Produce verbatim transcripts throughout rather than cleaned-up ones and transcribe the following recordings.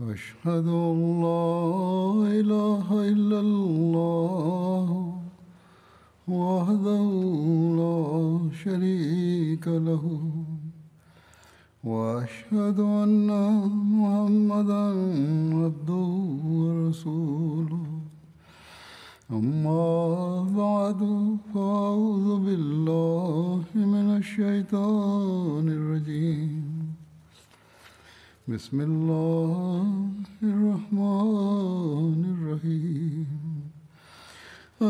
أشهد أن لا إله إلا الله وحده لا شريك له وأشهد أن محمدا عبده ورسوله أما بعد فأعوذ بالله من الشيطان الرجيم بسم الله الرحمن الرحيم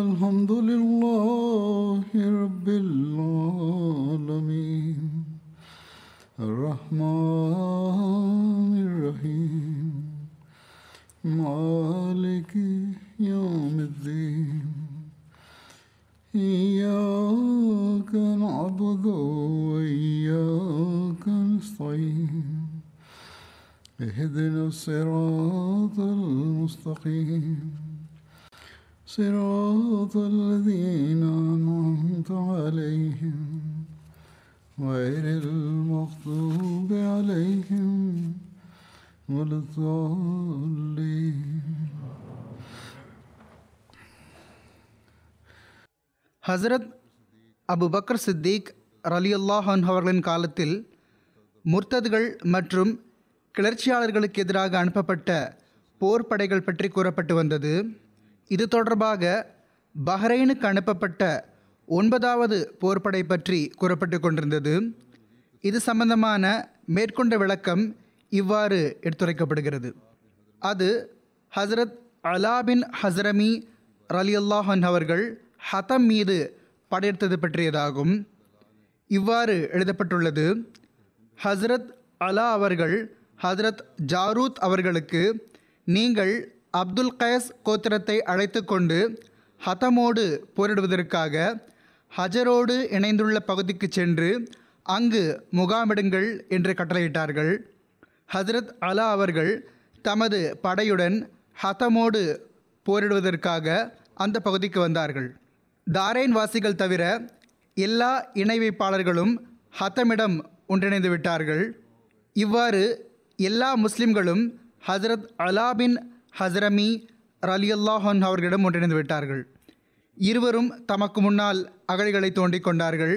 الحمد لله رب العالمين الرحمن الرحيم مالك يوم الدين إياك نعبد وإياك نستعين اهدنا الصراط المستقيم صراط الذين أنعمت عليهم غير المغضوب عليهم ولا الضالين. Hazrat Abu Bakr Siddique ரலியல்லாஹு அன்ஹு அவர்களின் காலத்தில் முர்தத்கள் மற்றும் கிளர்ச்சியாளர்களுக்கு எதிராக அனுப்பப்பட்ட போர் படைகள் பற்றி கூறப்பட்டு வந்தது. இது தொடர்பாக பஹ்ரைனுக்கு அனுப்பப்பட்ட ஒன்பதாவது போர்படை பற்றி கூறப்பட்டு கொண்டிருந்தது. இது சம்பந்தமான மேற்கொண்ட விளக்கம் இவ்வாறு எடுத்துரைக்கப்படுகிறது. அது ஹஸ்ரத் அலா பின் ஹஸ்ரமி ரலியல்லாஹு அன்ஹு அவர்கள் ஹதம் மீது படையெடுத்தது பற்றியதாகும். இவ்வாறு எழுதப்பட்டுள்ளது. ஹஸ்ரத் அலா அவர்கள் ஹஸ்ரத் ஜாரூத் அவர்களுக்கு, நீங்கள் அப்துல் கயஸ் கோத்திரத்தை அழைத்து கொண்டு ஹதமோடு போரிடுவதற்காக ஹஜரோடு இணைந்துள்ள பகுதிக்கு சென்று அங்கு முகாமிடுங்கள் என்று கட்டளையிட்டார்கள். ஹஸ்ரத் அலா அவர்கள் தமது படையுடன் ஹதமோடு போரிடுவதற்காக அந்த பகுதிக்கு வந்தார்கள். தாரைன் வாசிகள் தவிர எல்லா இணை வைப்பாளர்களும் ஹதமிடம் ஒன்றிணைந்து விட்டார்கள். இவ்வாறு எல்லா முஸ்லிம்களும் ஹஸ்ரத் அலா பின் ஹஸ்ரமி ரலியல்லாஹு அன்ஹு அவர்களிடம் ஒன்றிணைந்து விட்டார்கள். இருவரும் தமக்கு முன்னால் அகழிகளை தோண்டி கொண்டார்கள்.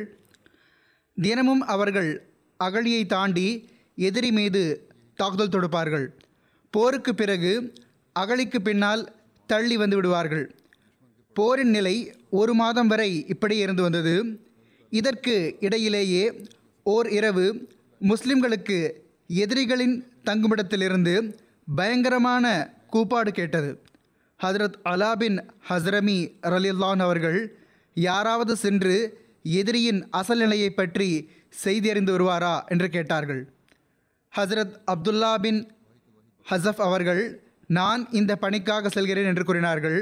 தினமும் அவர்கள் அகழியை தாண்டி எதிரி மீது தாக்குதல் தொடுப்பார்கள். போருக்கு பிறகு அகழிக்கு பின்னால் தள்ளி வந்து விடுவார்கள். போரின் நிலை ஒரு மாதம் வரை இப்படி இருந்து வந்தது. இதற்கு இடையிலேயே ஓர் இரவு முஸ்லிம்களுக்கு எதிரிகளின் தங்குமிடத்திலிருந்து பயங்கரமான கூப்பாடு கேட்டது. ஹஸ்ரத் அலா பின் ஹஸ்ரமி ரலியல்லாஹு அன்ஹு அவர்கள், யாராவது சென்று எதிரியின் அசல் நிலையை பற்றி செய்தி அறிந்து வருவாரா என்று கேட்டார்கள். ஹஸ்ரத் அப்துல்லா பின் ஹசஃப் அவர்கள், நான் இந்த பணிக்காக செல்கிறேன் என்று கூறினார்கள்.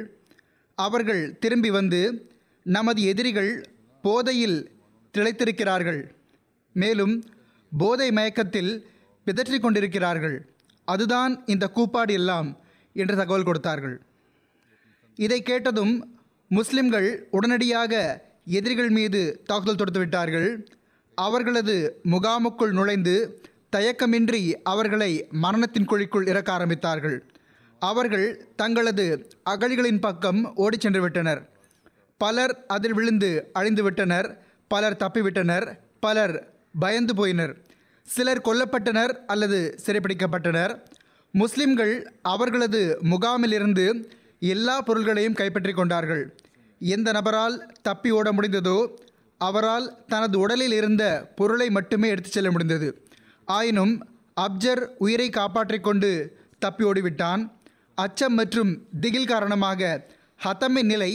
அவர்கள் திரும்பி வந்து, நமது எதிரிகள் போதையில் திளைத்திருக்கிறார்கள், மேலும் போதை மயக்கத்தில் பிதற்றி கொண்டிருக்கிறார்கள், அதுதான் இந்த கூப்பாடு எல்லாம் என்று தகவல் கொடுத்தார்கள். இதை கேட்டதும் முஸ்லிம்கள் உடனடியாக எதிரிகள் மீது தாக்குதல் தொடுத்துவிட்டார்கள். அவர்களது முகாமுக்குள் நுழைந்து தயக்கமின்றி அவர்களை மரணத்தின் குழிக்குள் இறக்க ஆரம்பித்தார்கள். அவர்கள் தங்களது அகழிகளின் பக்கம் ஓடி சென்று விட்டனர். பலர் அதில் விழுந்து அழிந்து விட்டனர், பலர் தப்பிவிட்டனர், பலர் பயந்து போயினர், சிலர் கொல்லப்பட்டனர் அல்லது சிறைப்பிடிக்கப்பட்டனர். முஸ்லிம்கள் அவர்களது முகாமிலிருந்து எல்லா பொருள்களையும் கைப்பற்றி கொண்டார்கள். எந்த நபரால் தப்பி ஓட முடிந்ததோ அவரால் தனது உடலில் இருந்த பொருளை மட்டுமே எடுத்துச் செல்ல முடிந்தது. ஆயினும் அப்ஜர் உயிரை காப்பாற்றிக் கொண்டு தப்பி ஓடிவிட்டான். அச்சம் மற்றும் திகில் காரணமாக ஹதமின் நிலை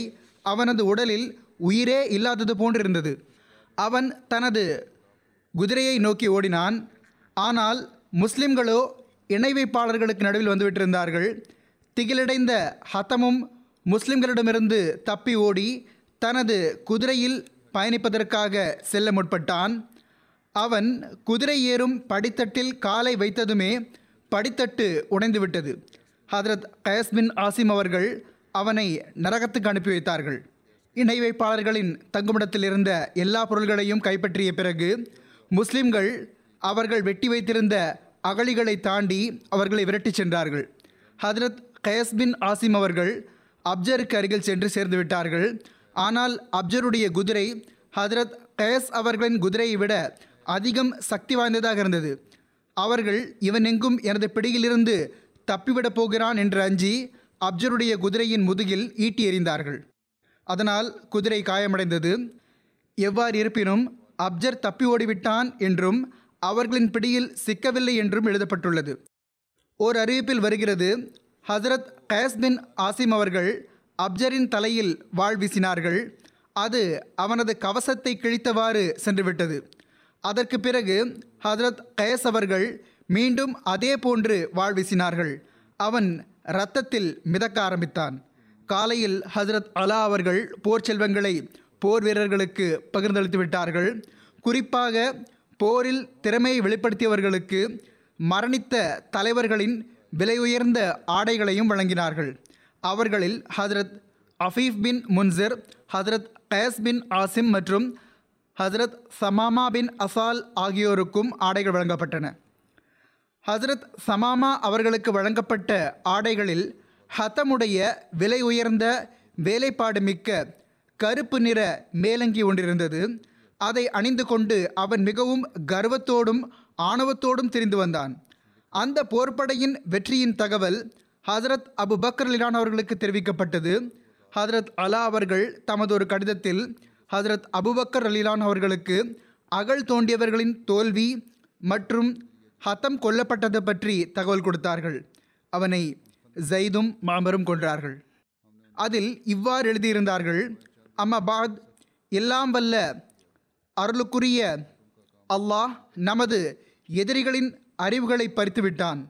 அவனது உடலில் உயிரே இல்லாதது போன்றிருந்தது. அவன் தனது குதிரையை நோக்கி ஓடினான். ஆனால் முஸ்லிம்களோ இணை வைப்பாளர்களுக்கு நடுவில் வந்துவிட்டிருந்தார்கள். திகிலடைந்த ஹதமும் முஸ்லிம்களிடமிருந்து தப்பி ஓடி தனது குதிரையில் பயணிப்பதற்காக செல்ல முற்பட்டான். அவன் குதிரை ஏறும் படித்தட்டில் காலை வைத்ததுமே படித்தட்டு உடைந்துவிட்டது. ஹஸ்ரத் கயஸ் பின் ஆசிம் அவர்கள் அவனை நரகத்துக்கு அனுப்பி வைத்தார்கள். இணை வைப்பாளர்களின் தங்குமிடத்தில் இருந்த எல்லா பொருள்களையும் கைப்பற்றிய பிறகு முஸ்லிம்கள் அவர்கள் வெட்டி வைத்திருந்த அகலிகளை தாண்டி அவர்களை விரட்டிச் சென்றார்கள். ஹதரத் கயஸ் பின் ஆசிம் அவர்கள் அப்ஜருக்கு அருகில் சென்று சேர்ந்து விட்டார்கள். ஆனால் அப்ஜருடைய குதிரை ஹதரத் கயஸ் அவர்களின் குதிரையை விட அதிகம் சக்தி வாய்ந்ததாக இருந்தது. அவர்கள் இவன் எங்கும் எனது பிடியிலிருந்து தப்பிவிடப் போகிறான் என்று அஞ்சி அப்ஜருடைய குதிரையின் முதுகில் ஈட்டி எறிந்தார்கள். அதனால் குதிரை காயமடைந்தது. எவ்வாறு இருப்பினும் அப்ஜர் தப்பி ஓடிவிட்டான் என்றும் அவர்களின் பிடியில் சிக்கவில்லை என்றும் எழுதப்பட்டுள்ளது. ஓர் அறிவிப்பில் வருகிறது, ஹசரத் கயஸ் பின் ஆசிம் அவர்கள் அப்ஜரின் தலையில் வாள் வீசினார்கள். அது அவனது கவசத்தை கிழித்தவாறு சென்றுவிட்டது. அதற்கு பிறகு ஹசரத் கயஸ் அவர்கள் மீண்டும் அதே போன்று வாள் வீசினார்கள். அவன் இரத்தத்தில் மிதக்க ஆரம்பித்தான். காலையில் ஹசரத் அலா அவர்கள் போர் செல்வங்களை போர் வீரர்களுக்கு பகிர்ந்தளித்து விட்டார்கள். குறிப்பாக போரில் திறமையை வெளிப்படுத்தியவர்களுக்கு மரணித்த தலைவர்களின் விலை உயர்ந்த ஆடைகளையும் வழங்கினார்கள். அவர்களில் ஹதரத் அஃபீஃப் பின் முன்சிர், ஹதரத் கயஸ் பின் ஆசிம் மற்றும் ஹதரத் சமாமா பின் அசால் ஆகியோருக்கும் ஆடைகள் வழங்கப்பட்டன. ஹதரத் சமாமா அவர்களுக்கு வழங்கப்பட்ட ஆடைகளில் ஹதமுடைய விலை உயர்ந்த வேலைப்பாடு மிக்க கருப்பு நிற மேலங்கி ஒன்றிருந்தது. அதை அணிந்து கொண்டு அவன் மிகவும் கர்வத்தோடும் ஆணவத்தோடும் திரிந்து வந்தான். அந்த போர்படையின் வெற்றியின் தகவல் ஹதரத் அபு பக்கர் லிலான் அவர்களுக்கு தெரிவிக்கப்பட்டது. ஹதரத் அலா அவர்கள் தமது ஒரு கடிதத்தில் ஹதரத் அபுபக்கர் லிலான் அவர்களுக்கு அகழ் தோண்டியவர்களின் தோல்வி மற்றும் ஹத்தம் கொல்லப்பட்டது பற்றி தகவல் கொடுத்தார்கள். அவனை ஜெய்தும் மாமரும் கொன்றார்கள். அதில் இவ்வாறு எழுதியிருந்தார்கள், அம்மா பாத், எல்லாம் வல்ல அருளுக்குரிய அல்லாஹ் நமது எதிரிகளின் அறிவுகளை பறித்துவிட்டான்.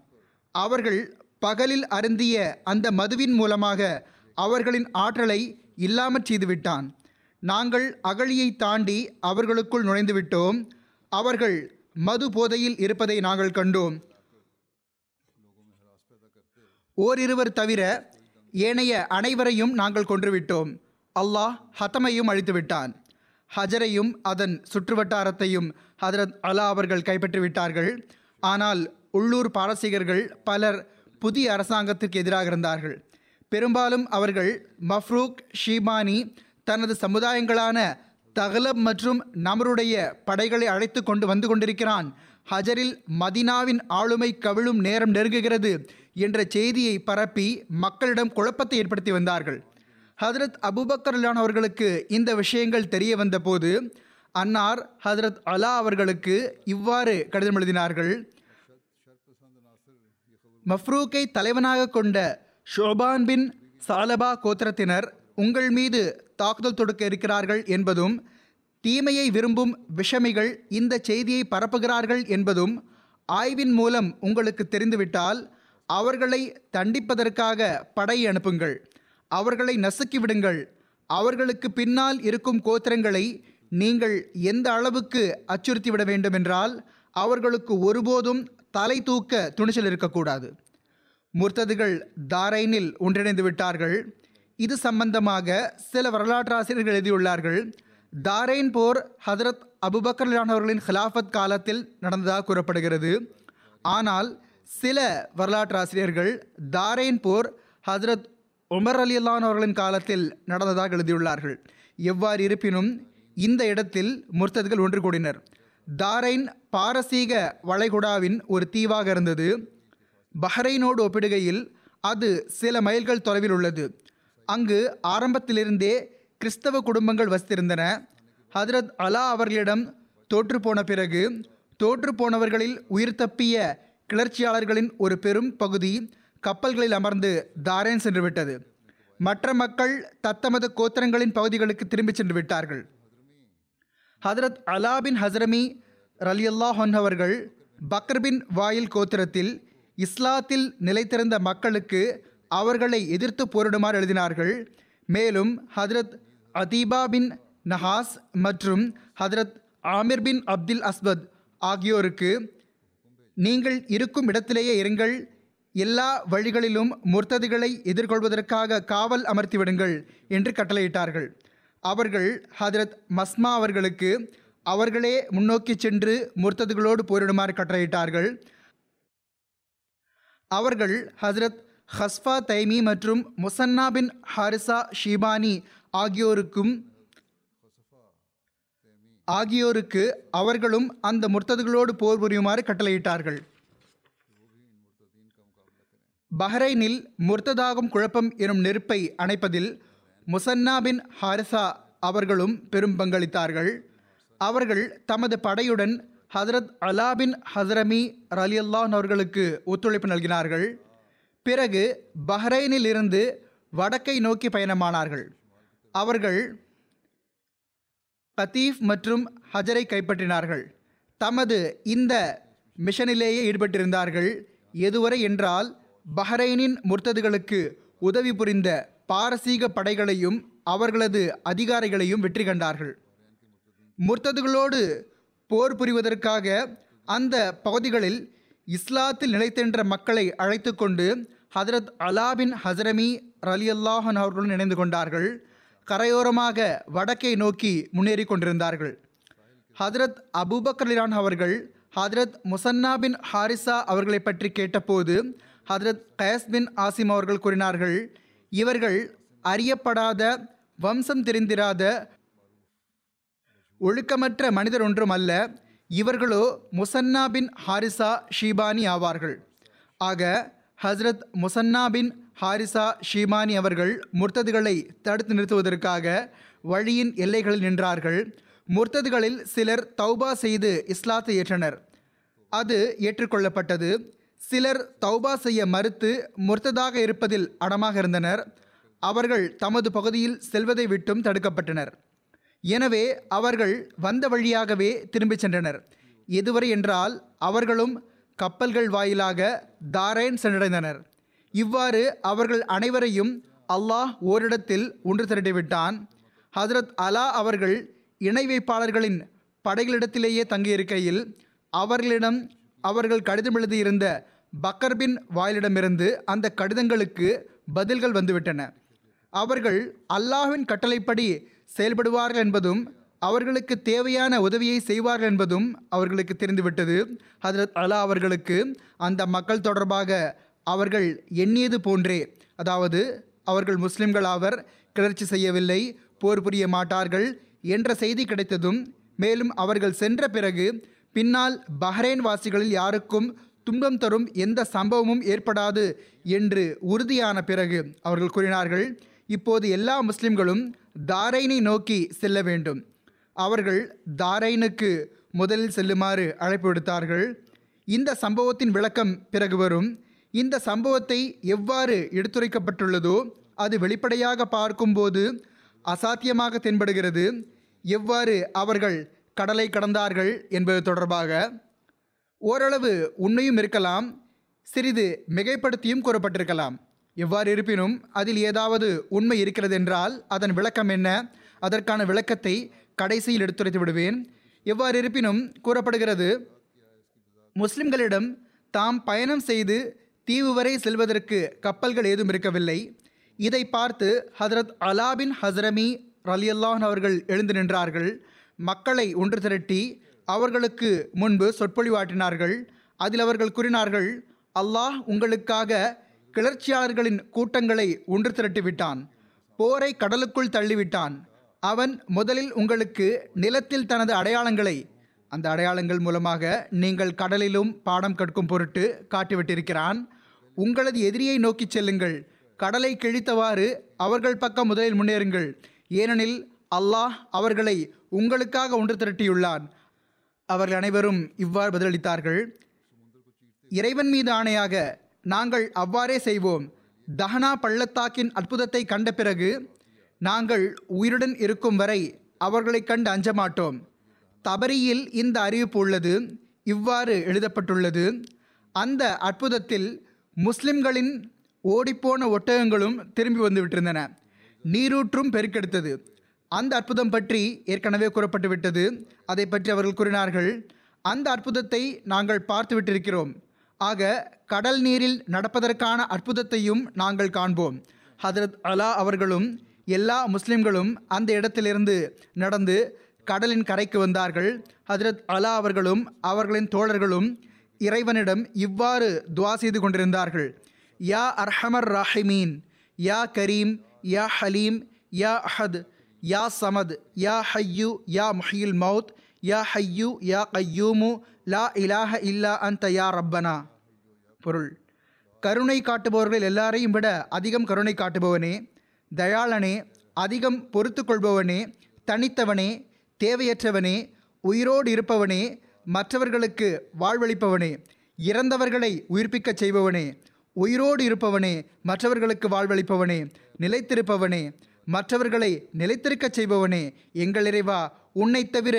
அவர்கள் பகலில் அருந்திய அந்த மதுவின் மூலமாக அவர்களின் ஆற்றலை இல்லாமற் செய்துவிட்டான். நாங்கள் அகழியை தாண்டி அவர்களுக்குள் நுழைந்துவிட்டோம். அவர்கள் மது போதையில் இருப்பதை நாங்கள் கண்டோம். ஓரிருவர் தவிர ஏனைய அனைவரையும் நாங்கள் கொன்றுவிட்டோம். அல்லாஹ் ஹத்தமையும் அழித்துவிட்டான். ஹஜரையும் அதன் சுற்றுவட்டாரத்தையும் ஹதரத் அலா அவர்கள் கைப்பற்றிவிட்டார்கள். ஆனால் உள்ளூர் பாரசீகர்கள் பலர் புதிய அரசாங்கத்திற்கு எதிராக இருந்தார்கள். பெரும்பாலும் அவர்கள் மஃப்ரூக் ஷீபானி தனது சமுதாயங்களான தகலப் மற்றும் நமருடைய படைகளை அழைத்து கொண்டு வந்து கொண்டிருக்கிறான், ஹஜரில் மதினாவின் ஆளுமை கவிழும் நேரம் நெருங்குகிறது என்ற செய்தியை பரப்பி மக்களிடம் குழப்பத்தை ஏற்படுத்தி வந்தார்கள். ஹதரத் அபூபக்கர் லிலான் அவர்களுக்கு இந்த விஷயங்கள் தெரிய வந்தபோது அன்னார் ஹதரத் அலா அவர்களுக்கு இவ்வாறு கடிதம் எழுதினார்கள். மஃப்ரூக்கை தலைவனாக கொண்ட ஷோபான் பின் சாலபா கோத்திரத்தினர் உங்கள் மீது தாக்குதல் தொடுக்க இருக்கிறார்கள் என்பதும் தீமையை விரும்பும் விஷமிகள் இந்த செய்தியை பரப்புகிறார்கள் என்பதும் ஆய்வின் மூலம் உங்களுக்கு தெரிந்துவிட்டால் அவர்களை தண்டிப்பதற்காக படை அனுப்புங்கள். அவர்களை நசுக்கிவிடுங்கள். அவர்களுக்கு பின்னால் இருக்கும் கோத்திரங்களை நீங்கள் எந்த அளவுக்கு அச்சுறுத்திவிட வேண்டும் என்றால் அவர்களுக்கு ஒருபோதும் தலை தூக்க துணிச்சல் இருக்கக்கூடாது. முர்த்ததுகள் தாரைனில் ஒன்றிணைந்து விட்டார்கள். இது சம்பந்தமாக சில வரலாற்றாசிரியர்கள் எழுதியுள்ளார்கள். தாரைன் போர் ஹதரத் அபூபக்கர் லிலான் அவர்களின் ஹிலாஃபத் காலத்தில் நடந்ததாக கூறப்படுகிறது. ஆனால் சில வரலாற்றாசிரியர்கள் தாரைன் போர் ஹதரத் உமர் ரலியல்லாஹு அன்ஹு அவர்களின் காலத்தில் நடந்ததாக எழுதியுள்ளார்கள். எவ்வாறு இருப்பினும் இந்த இடத்தில் முர்த்ததுகள் ஒன்று கூடினர். தாரைன் பாரசீக வளைகுடாவின் ஒரு தீவாக இருந்தது. பஹ்ரைனோடு ஒப்பிடுகையில் அது சில மைல்கள் தொலைவில் உள்ளது. அங்கு ஆரம்பத்திலிருந்தே கிறிஸ்தவ குடும்பங்கள் வசித்திருந்தன. ஹதரத் அலா அவர்களிடம் தோற்று போன பிறகு தோற்று போனவர்களில் உயிர் தப்பிய கிளர்ச்சியாளர்களின் ஒரு பெரும் பகுதி கப்பல்களில் அமர்ந்து தாரைன் சென்றுவிட்டது. மற்ற மக்கள் தத்தமது கோத்திரங்களின் பகுதிகளுக்கு திரும்பி சென்று விட்டார்கள். ஹதரத் அலா பின் ஹஸ்ரமி ரலியல்லாஹு அன்ஹு அவர்கள் பக்கர் பின் வாயில் கோத்திரத்தில் இஸ்லாத்தில் நிலைத்திருந்த மக்களுக்கு அவர்களை எதிர்த்து போரிடுமாறு எழுதினார்கள். மேலும் ஹதரத் அதீபா பின் நஹாஸ் மற்றும் ஹதரத் ஆமிர் பின் அப்துல் அஸ்வத் ஆகியோருக்கு நீங்கள் இருக்கும் இடத்திலேயே இருங்கள், எல்லா வழிகளிலும் முர்த்ததுகளை எதிர்கொள்வதற்காக காவல் அமர்த்திவிடுங்கள் என்று கட்டளையிட்டார்கள். அவர்கள் ஹதரத் மஸ்மா அவர்களுக்கு அவர்களே முன்னோக்கி சென்று முர்த்ததுகளோடு போரிடுமாறு கட்டளையிட்டார்கள். அவர்கள் ஹசரத் ஹஸ்ஃபா தைமி மற்றும் முசன்னா பின் ஹாரிசா ஷிபானி ஆகியோருக்கும் ஆகியோருக்கு அவர்களும் அந்த முர்த்ததுகளோடு போர் புரியுமாறு கட்டளையிட்டார்கள். பஹ்ரைனில் முர்த்ததாகும் குழப்பம் எனும் நெருப்பை அணைப்பதில் முசன்னா பின் ஹாரிசா அவர்களும் பெரும் பங்களித்தார்கள். அவர்கள் தமது படையுடன் ஹசரத் அலா பின் ஹசரமி ரலியல்லாஹு அவர்களுக்கு ஒத்துழைப்பு நல்கினார்கள். பிறகு பஹ்ரைனிலிருந்து வடக்கை நோக்கி பயணமானார்கள். அவர்கள் கத்தீஃப் மற்றும் ஹஜரை கைப்பற்றினார்கள். தமது இந்த மிஷனிலேயே ஈடுபட்டிருந்தார்கள். எதுவரை என்றால் பஹ்ரைனின் முர்த்ததுகளுக்கு உதவி புரிந்த பாரசீக படைகளையும் அவர்களது அதிகாரிகளையும் வெற்றி கண்டார்கள். முர்த்ததுகளோடு போர் புரிவதற்காக அந்த பகுதிகளில் இஸ்லாத்தில் நிலைத்தென்ற மக்களை அழைத்து கொண்டு ஹதரத் அலா பின் ஹசரமி ரலியல்லாஹு அன்ஹு அவர்களுடன் இணைந்து கொண்டார்கள். கரையோரமாக வடக்கை நோக்கி முன்னேறி கொண்டிருந்தார்கள். ஹதரத் அபூபக்கர் ரலியல்லாஹு அவர்கள் ஹதரத் முசன்னா பின் ஹாரிசா அவர்களை பற்றி கேட்டபோது ஹதரத் கயஸ் பின் ஆசிம் அவர்கள் கூறினார்கள், இவர்கள் அறியப்படாத வம்சம் தெரிந்திராத ஒழுக்கமற்ற மனிதர் ஒன்றும் அல்ல, இவர்களோ முசன்னா பின் ஹாரிசா ஷிபானி ஆவார்கள். ஆக ஹசரத் முசன்னா பின் ஹாரிசா ஷிபானி அவர்கள் முர்த்ததுகளை தடுத்து நிறுத்துவதற்காக வழியின் எல்லைகளில் நின்றார்கள். முர்த்ததுகளில் சிலர் தௌபா செய்து இஸ்லாத்தை ஏற்றனர், அது ஏற்றுக்கொள்ளப்பட்டது. சிலர் தௌபா செய்ய மறுத்து முர்த்ததாக இருப்பதில் அடமாக இருந்தனர். அவர்கள் தமது பகுதியில் செல்வதை விட்டும் தடுக்கப்பட்டனர். எனவே அவர்கள் வந்த வழியாகவே திரும்பி சென்றனர். எதுவரை என்றால் அவர்களும் கப்பல்கள் வாயிலாக தாரைன் சென்றடைந்தனர். இவ்வாறு அவர்கள் அனைவரையும் அல்லாஹ் ஓரிடத்தில் ஒன்று திரட்டிவிட்டான். ஹசரத் அலா அவர்கள் இணை வைப்பாளர்களின் படைகளிடத்திலேயே தங்கியிருக்கையில் அவர்களிடம் அவர்கள் கடிதம் எழுதியிருந்த பக்கர்பின் வாயிலிடமிருந்து அந்த கடிதங்களுக்கு பதில்கள் வந்துவிட்டன. அவர்கள் அல்லாஹ்வின் கட்டளைப்படி செயல்படுவார்கள் என்பதும் அவர்களுக்கு தேவையான உதவியை செய்வார்கள் என்பதும் அவர்களுக்கு தெரிந்துவிட்டது. ஹஜ்ரத் அலா அவர்களுக்கு அந்த மக்கள் தொடர்பாக அவர்கள் எண்ணியது போன்றே, அதாவது அவர்கள் முஸ்லிம்கள் ஆவர், கிளர்ச்சி செய்யவில்லை, போர் புரிய மாட்டார்கள் என்ற செய்தி கிடைத்ததும், மேலும் அவர்கள் சென்ற பிறகு பின்னால் பஹ்ரைன் வாசிகளில் யாருக்கும் துன்பம் தரும் எந்த சம்பவமும் ஏற்படாது என்று உறுதியான பிறகு அவர்கள் கூறினார்கள், இப்போது எல்லா முஸ்லிம்களும் தாரைனை நோக்கி செல்ல வேண்டும். அவர்கள் தாரைனுக்கு முதலில் செல்லுமாறு அழைப்பு விடுத்தார்கள். இந்த சம்பவத்தின் விளக்கம் பிறகு வரும். இந்த சம்பவத்தை எவ்வாறு எடுத்துரைக்கப்பட்டுள்ளதோ அது வெளிப்படையாக பார்க்கும்போது அசாத்தியமாக தென்படுகிறது. எவ்வாறு அவர்கள் கடலை கடந்தார்கள் என்பது தொடர்பாக ஓரளவு உண்மையும் இருக்கலாம், சிறிது மிகைப்படுத்தியும் கூறப்பட்டிருக்கலாம். எவ்வாறு இருப்பினும் அதில் ஏதாவது உண்மை இருக்கிறது என்றால் அதன் விளக்கம் என்ன, அதற்கான விளக்கத்தை கடைசியில் எடுத்துரைத்து விடுவேன். எவ்வாறு இருப்பினும் கூறப்படுகிறது, முஸ்லிம்களிடம் தாம் பயணம் செய்து தீவு வரை செல்வதற்கு கப்பல்கள் ஏதும் இருக்கவில்லை. இதை பார்த்து ஹதரத் அலா பின் ஹசரமி ரலியல்லாஹு அவர்கள் எழுந்து நின்றார்கள். மக்களை ஒன்று திரட்டி அவர்களுக்கு முன்பு சொற்பொழிவாற்றினார்கள். அதில் அவர்கள் கூறினார்கள், அல்லாஹ் உங்களுக்காக கிளர்ச்சியாளர்களின் கூட்டங்களை ஒன்று திரட்டிவிட்டான், போரை கடலுக்குள் தள்ளிவிட்டான். அவன் முதலில் உங்களுக்கு நிலத்தில் தனது அடையாளங்களை, அந்த அடையாளங்கள் மூலமாக நீங்கள் கடலிலும் பாடம் கற்கும் பொருட்டு காட்டிவிட்டிருக்கிறான். உங்களது எதிரியை நோக்கி செல்லுங்கள், கடலை கிழித்தவாறு அவர்கள் பக்கம் முதலில் முன்னேறுங்கள், ஏனெனில் அல்லாஹ் அவர்களை உங்களுக்காக ஒன்று திரட்டியுள்ளான். அவர்கள் அனைவரும் இவ்வாறு பதிலளித்தார்கள், இறைவன் மீது ஆணையாக நாங்கள் அவ்வாறே செய்வோம். தஹனா பள்ளத்தாக்கின் அற்புதத்தை கண்ட பிறகு நாங்கள் உயிருடன் இருக்கும் வரை அவர்களை கண்டு அஞ்ச மாட்டோம். தபரியில் இந்த அறிவிப்பு உள்ளது. இவ்வாறு எழுதப்பட்டுள்ளது, அந்த அற்புதத்தில் முஸ்லிம்களின் ஓடிப்போன ஒட்டகங்களும் திரும்பி வந்துவிட்டிருந்தன, நீரூற்றும் பெருக்கெடுத்தது. அந்த அற்புதம் பற்றி ஏற்கனவே கூறப்பட்டு விட்டது. அதை பற்றி அவர்கள் கூறினார்கள், அந்த அற்புதத்தை நாங்கள் பார்த்து விட்டிருக்கிறோம், ஆக கடல் நீரில் நடப்பதற்கான அற்புதத்தையும் நாங்கள் காண்போம். ஹதரத் அலா அவர்களும் எல்லா முஸ்லிம்களும் அந்த இடத்திலிருந்து நடந்து கடலின் கரைக்கு வந்தார்கள். ஹதரத் அலா அவர்களும் அவர்களின் தோழர்களும் இறைவனிடம் இவ்வாறு துவா செய்து கொண்டிருந்தார்கள். யா அர்ஹமர் ராஹிமீன், யா கரீம், யா ஹலீம், யா அஹத், யா சமத், யா ஹையு, யா முஹியுல் மௌத், யா ஹையு யா கையூமு, லா இலாஹ இல்லா அந்த யா ரப்பனா. பொருள்: கருணை காட்டுபவர்கள் எல்லாரையும் விட அதிகம் கருணை காட்டுபவனே, தயாளனே, அதிகம் பொறுத்து கொள்பவனே, தனித்தவனே, தேவையற்றவனே, உயிரோடு இருப்பவனே, மற்றவர்களுக்கு வாழ்வளிப்பவனே, இறந்தவர்களை உயிர்ப்பிக்கச் செய்பவனே, உயிரோடு இருப்பவனே, மற்றவர்களுக்கு வாழ்வளிப்பவனே, நிலைத்திருப்பவனே, மற்றவர்களை நிலைத்திருக்கச் செய்பவனே, எங்கள் இறைவா, உன்னை தவிர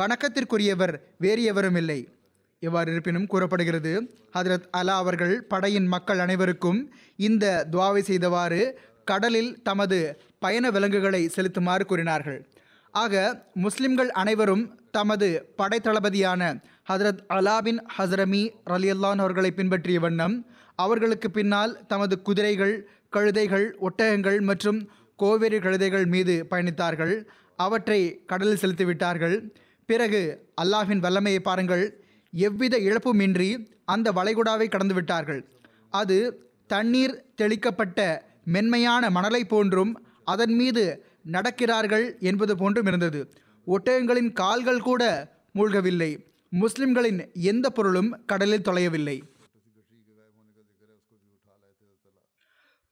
வணக்கத்திற்குரியவர் வேறு எவரும் இல்லை. எவ்வாறு இருப்பினும் கூறப்படுகிறது, ஹஜ்ரத் அலா அவர்கள் படையின் மக்கள் அனைவருக்கும் இந்த துவாவை செய்தவாறு கடலில் தமது பயண விலங்குகளை செலுத்துமாறு கூறினார்கள். ஆக முஸ்லிம்கள் அனைவரும் தமது படை தளபதியான ஹஜ்ரத் அலா பின் ஹஸ்ரமி ரலியல்லாஹு அவர்களை பின்பற்றிய வண்ணம் அவர்களுக்கு பின்னால் தமது குதிரைகள், கழுதைகள், ஒட்டகங்கள் மற்றும் கோவேறு கழுதைகள் மீது பயணித்தார்கள். அவற்றை கடலில் செலுத்திவிட்டார்கள். பிறகு அல்லாஹ்வின் வல்லமையை பாருங்கள். எவ்வித இழப்புமின்றி அந்த வளைகுடாவை கடந்து விட்டார்கள். அது தண்ணீர் தெளிக்கப்பட்ட மென்மையான மணலை போன்றும் அதன் மீது நடக்கிறார்கள் என்பது போன்றும் இருந்தது. ஒட்டகங்களின் கால்கள் கூட மூழ்கவில்லை. முஸ்லிம்களின் எந்த பொருளும் கடலில் தொலையவில்லை.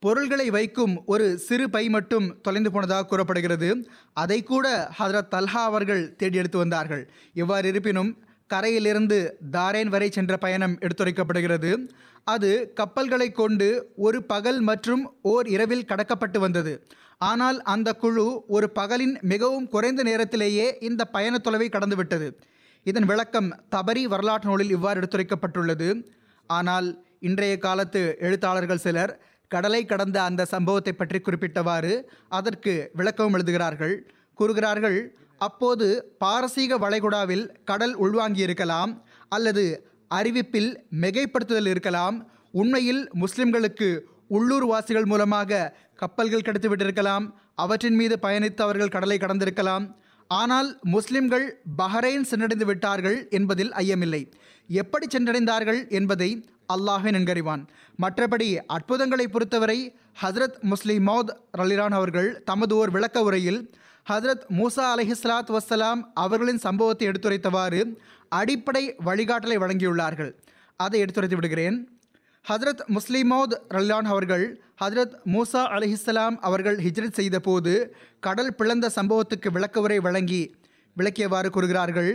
பொருள்களை வைக்கும் ஒரு சிறு பை மட்டும் தொலைந்து போனதாக கூறப்படுகிறது. அதை கூட ஹஜ்ரத் தல்ஹா அவர்கள் தேடி எடுத்து வந்தார்கள். எவ்வாறு இருப்பினும் கரையிலிருந்து தாரேன் வரை சென்ற பயணம் எடுத்துரைக்கப்படுகிறது. அது கப்பல்களை கொண்டு ஒரு பகல் மற்றும் ஓர் இரவில் கடக்கப்பட்டு வந்தது. ஆனால் அந்த குழு ஒரு பகலின் மிகவும் குறைந்த நேரத்திலேயே இந்த பயண தொலைவை கடந்துவிட்டது. இதன் விளக்கம் தபரி வரலாற்று நூலில் இவ்வாறு எடுத்துரைக்கப்பட்டுள்ளது. ஆனால் இன்றைய காலத்து எழுத்தாளர்கள் சிலர் கடலை கடந்த அந்த சம்பவத்தை பற்றி குறிப்பிட்டவாறு அதற்கு விளக்கவும் எழுதுகிறார்கள். கூறுகிறார்கள், அப்போது பாரசீக வளைகுடாவில் கடல் உள்வாங்கி இருக்கலாம், அல்லது அறிவிப்பில் மிகைப்படுத்துதல் இருக்கலாம், உண்மையில் முஸ்லிம்களுக்கு உள்ளூர்வாசிகள் மூலமாக கப்பல்கள் கடத்திவிட்டிருக்கலாம், அவற்றின் மீது பயணித்து அவர்கள் கடலை கடந்திருக்கலாம். ஆனால் முஸ்லிம்கள் பஹ்ரைன் சென்றடைந்து விட்டார்கள் என்பதில் ஐயமில்லை. எப்படி சென்றடைந்தார்கள் என்பதை அல்லாஹ்வே நன்கறிவான். மற்றபடி அற்புதங்களை பொறுத்தவரை ஹஜ்ரத் முஸ்லிம் மௌத் ரலிலான் அவர்கள் தமது ஓர் விளக்க உரையில் ஹஜ்ரத் மூசா அலைஹிஸ்ஸலாத் வசலாம் அவர்களின் சம்பவத்தை எடுத்துரைத்தவாறு அடிப்படை வழிகாட்டலை வழங்கியுள்ளார்கள். அதை எடுத்துரைத்து விடுகிறேன். ஹஜ்ரத் முஸ்லிம் மௌத் ரலிலான் அவர்கள் ஹஜ்ரத் மூசா அலைஹிஸ்ஸலாம் அவர்கள் ஹிஜ்ரத் செய்த போது கடல் பிளந்த சம்பவத்துக்கு விளக்க உரை வழங்கி விளக்கியவாறு கூறுகிறார்கள்.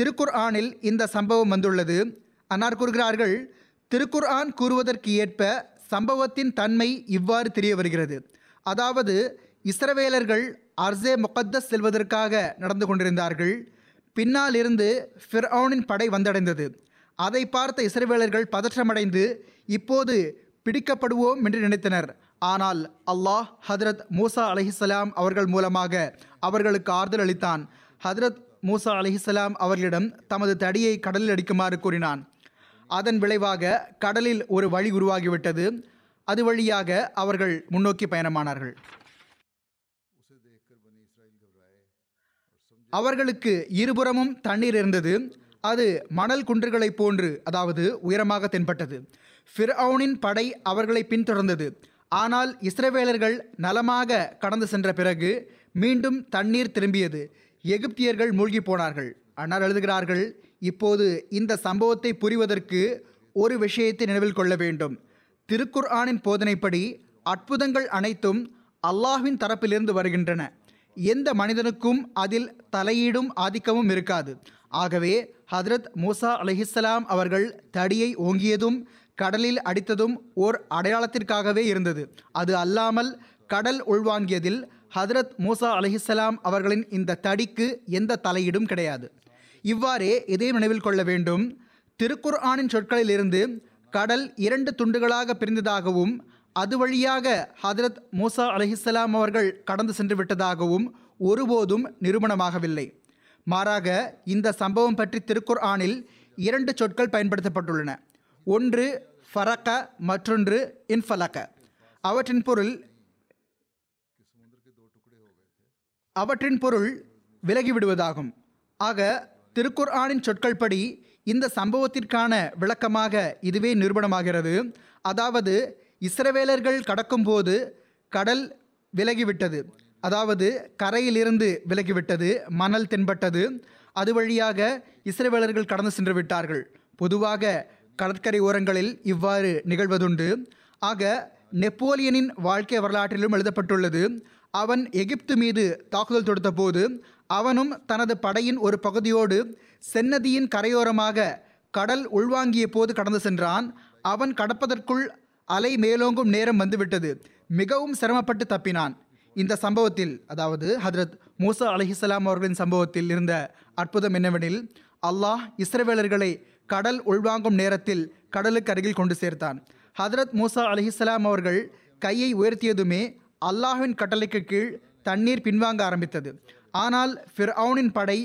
திருக்குர்ஆனில் இந்த சம்பவம் வந்துள்ளது. அன்னார் கூறுகிறார்கள், திருக்குர்ஆன் கூறுவதற்கு ஏற்ப சம்பவத்தின் தன்மை இவ்வாறு தெரிய வருகிறது. அதாவது, இஸ்ரவேலர்கள் அர்ஸே முகத்தஸ் செல்வதற்காக நடந்து கொண்டிருந்தார்கள். பின்னாலிருந்து ஃபிர்அவுனின் படை வந்தடைந்தது. அதை பார்த்த இஸ்ரவேலர்கள் பதற்றமடைந்து இப்போது பிடிக்கப்படுவோம் என்று நினைத்தனர். ஆனால் அல்லாஹ் ஹஜ்ரத் மூசா அலைஹிஸ்ஸலாம் அவர்கள் மூலமாக அவர்களுக்கு ஆறுதல் அளித்தான். ஹஜ்ரத் மூசா அலைஹிஸ்ஸலாம் அவர்களிடம் தமது தடியை கடலில் அடிக்குமாறு கூறினான். அதன் விளைவாக கடலில் ஒரு வழி உருவாகிவிட்டது. அது வழியாக அவர்கள் முன்னோக்கி பயணமானார்கள். அவர்களுக்கு இருபுறமும் தண்ணீர் இருந்தது. அது மணல் குன்றுகளைப் போன்று, அதாவது உயரமாக தென்பட்டது. ஃபிர்அவுனின் படை அவர்களை பின்தொடர்ந்தது. ஆனால் இஸ்ரவேலர்கள் நலமாக கடந்து சென்ற பிறகு மீண்டும் தண்ணீர் திரும்பியது. எகிப்தியர்கள் மூழ்கி போனார்கள். அன்னார் எழுதுகிறார்கள், இப்போது இந்த சம்பவத்தை புரிவதற்கு ஒரு விஷயத்தை நினைவில் கொள்ள வேண்டும். திருக்குர்ஆனின் போதனைப்படி அற்புதங்கள் அனைத்தும் அல்லாஹ்வின் தரப்பிலிருந்து வருகின்றன. எந்த மனிதனுக்கும் அதில் தலையீடும் ஆதிக்கமும் இருக்காது. ஆகவே ஹஜ்ரத் மூசா அலைஹிஸ்ஸலாம் அவர்கள் தடியை ஓங்கியதும் கடலில் அடித்ததும் ஓர் அடையாளத்திற்காகவே இருந்தது. அது அல்லாமல் கடல் உள்வாங்கியதில் ஹஜ்ரத் மூசா அலைஹிஸ்ஸலாம் அவர்களின் இந்த தடிக்கு எந்த தலையீடும் கிடையாது. இவ்வாறே இதையும் நினைவில் கொள்ள வேண்டும். திருக்குர்ஆனின் சொற்களிலிருந்து கடல் இரண்டு துண்டுகளாக பிரிந்ததாகவும் அது வழியாக ஹஜ்ரத் மூசா அலைஹிஸ்ஸலாம் அவர்கள் கடந்து சென்று விட்டதாகவும் ஒருபோதும் நிரூபணமாகவில்லை. மாறாக இந்த சம்பவம் பற்றி திருக்குர்ஆனில் இரண்டு சொற்கள் பயன்படுத்தப்பட்டுள்ளன. ஒன்று ஃபரக்க, மற்றொன்று இன்ஃபலக்க. அவற்றின் பொருள் அவற்றின் பொருள் விலகிவிடுவதாகும். ஆக திருக்குர்ஆனின் சொற்கள் படி இந்த சம்பவத்திற்கான விளக்கமாக இதுவே நிரூபணமாகிறது. அதாவது இஸ்ரவேலர்கள் கடக்கும்போது கடல் விலகிவிட்டது, அதாவது கரையிலிருந்து விலகிவிட்டது, மணல் தென்பட்டது, அது வழியாக இஸ்ரவேலர்கள் கடந்து சென்று விட்டார்கள். பொதுவாக கடற்கரை ஓரங்களில் இவ்வாறு நிகழ்வதுண்டு. ஆக நெப்போலியனின் வாழ்க்கை வரலாற்றிலும் எழுதப்பட்டுள்ளது. அவன் எகிப்து மீது தாக்குதல் தொடுத்த போது அவனும் தனது படையின் ஒரு பகுதியோடு செந்நதியின் கரையோரமாக கடல் உள்வாங்கிய போது கடந்து சென்றான். அவன் கடப்பதற்குள் அலை மேலோங்கும் நேரம் வந்துவிட்டது, மிகவும் சிரமப்பட்டு தப்பினான். இந்த சம்பவத்தில், அதாவது ஹஜ்ரத் மூசா அலைஹிஸ்ஸலாம் அவர்களின் சம்பவத்தில் இருந்த அற்புதம் என்னவெனில், அல்லாஹ் இஸ்ரவேலர்களை கடல் உள்வாங்கும் நேரத்தில் கடலுக்கு அருகில் கொண்டு சேர்த்தான். ஹஜ்ரத் மூசா அலைஹிஸ்ஸலாம் அவர்கள் கையை உயர்த்தியதுமே அல்லாஹ்வின் கட்டளைக்கு கீழ் தண்ணீர் பின்வாங்க ஆரம்பித்தது. ஆனால் ஃபிர்அவுனின் படை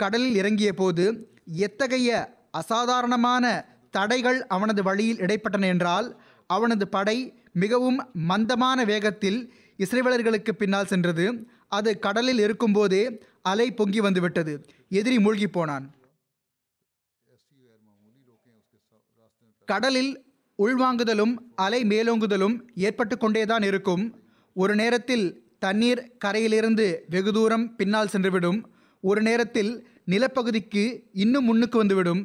கடலில் இறங்கிய போது எத்தகைய அசாதாரணமான தடைகள் அவனது வழியில் இடைப்பட்டன என்றால், அவனது படை மிகவும் மந்தமான வேகத்தில் இஸ்ரேலர்களுக்கு பின்னால் சென்றது. அது கடலில் இருக்கும்போதே அலை பொங்கி வந்துவிட்டது, எதிரி மூழ்கி போனான். கடலில் உள்வாங்குதலும் அலை மேலோங்குதலும் ஏற்பட்டு கொண்டேதான் இருக்கும். ஒரு நேரத்தில் தண்ணீர் கரையிலிருந்து வெகு தூரம் பின்னால் சென்றுவிடும், ஒரு நேரத்தில் நிலப்பகுதிக்கு இன்னும் முன்னுக்கு வந்துவிடும்.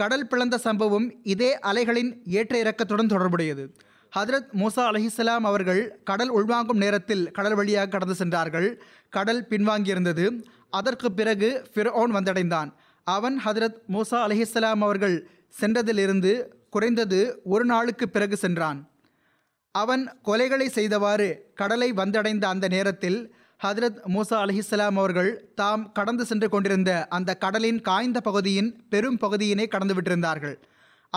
கடல் பிளந்த சம்பவம் இதே அலைகளின் ஏற்ற இறக்கத்துடன் தொடர்புடையது. ஹஜ்ரத் மூசா அலைஹிஸ்ஸலாம் அவர்கள் கடல் உள்வாங்கும் நேரத்தில் கடல் வழியாக கடந்து சென்றார்கள். கடல் பின்வாங்கியிருந்தது. அதற்கு பிறகு ஃபிர்அவுன் வந்தடைந்தான். அவன் ஹஜ்ரத் மூசா அலைஹிஸ்ஸலாம் அவர்கள் சென்றதிலிருந்து குறைந்தது ஒரு நாளுக்கு பிறகு சென்றான். அவன் கொலைகளை செய்தவாறு கடலை வந்தடைந்த அந்த நேரத்தில் ஹஜ்ரத் மூசா அலைஹிஸ்ஸலாம் அவர்கள் தாம் கடந்து சென்று கொண்டிருந்த அந்த கடலின் காய்ந்த பகுதியின் பெரும் பகுதியினை கடந்து விட்டிருந்தார்கள்.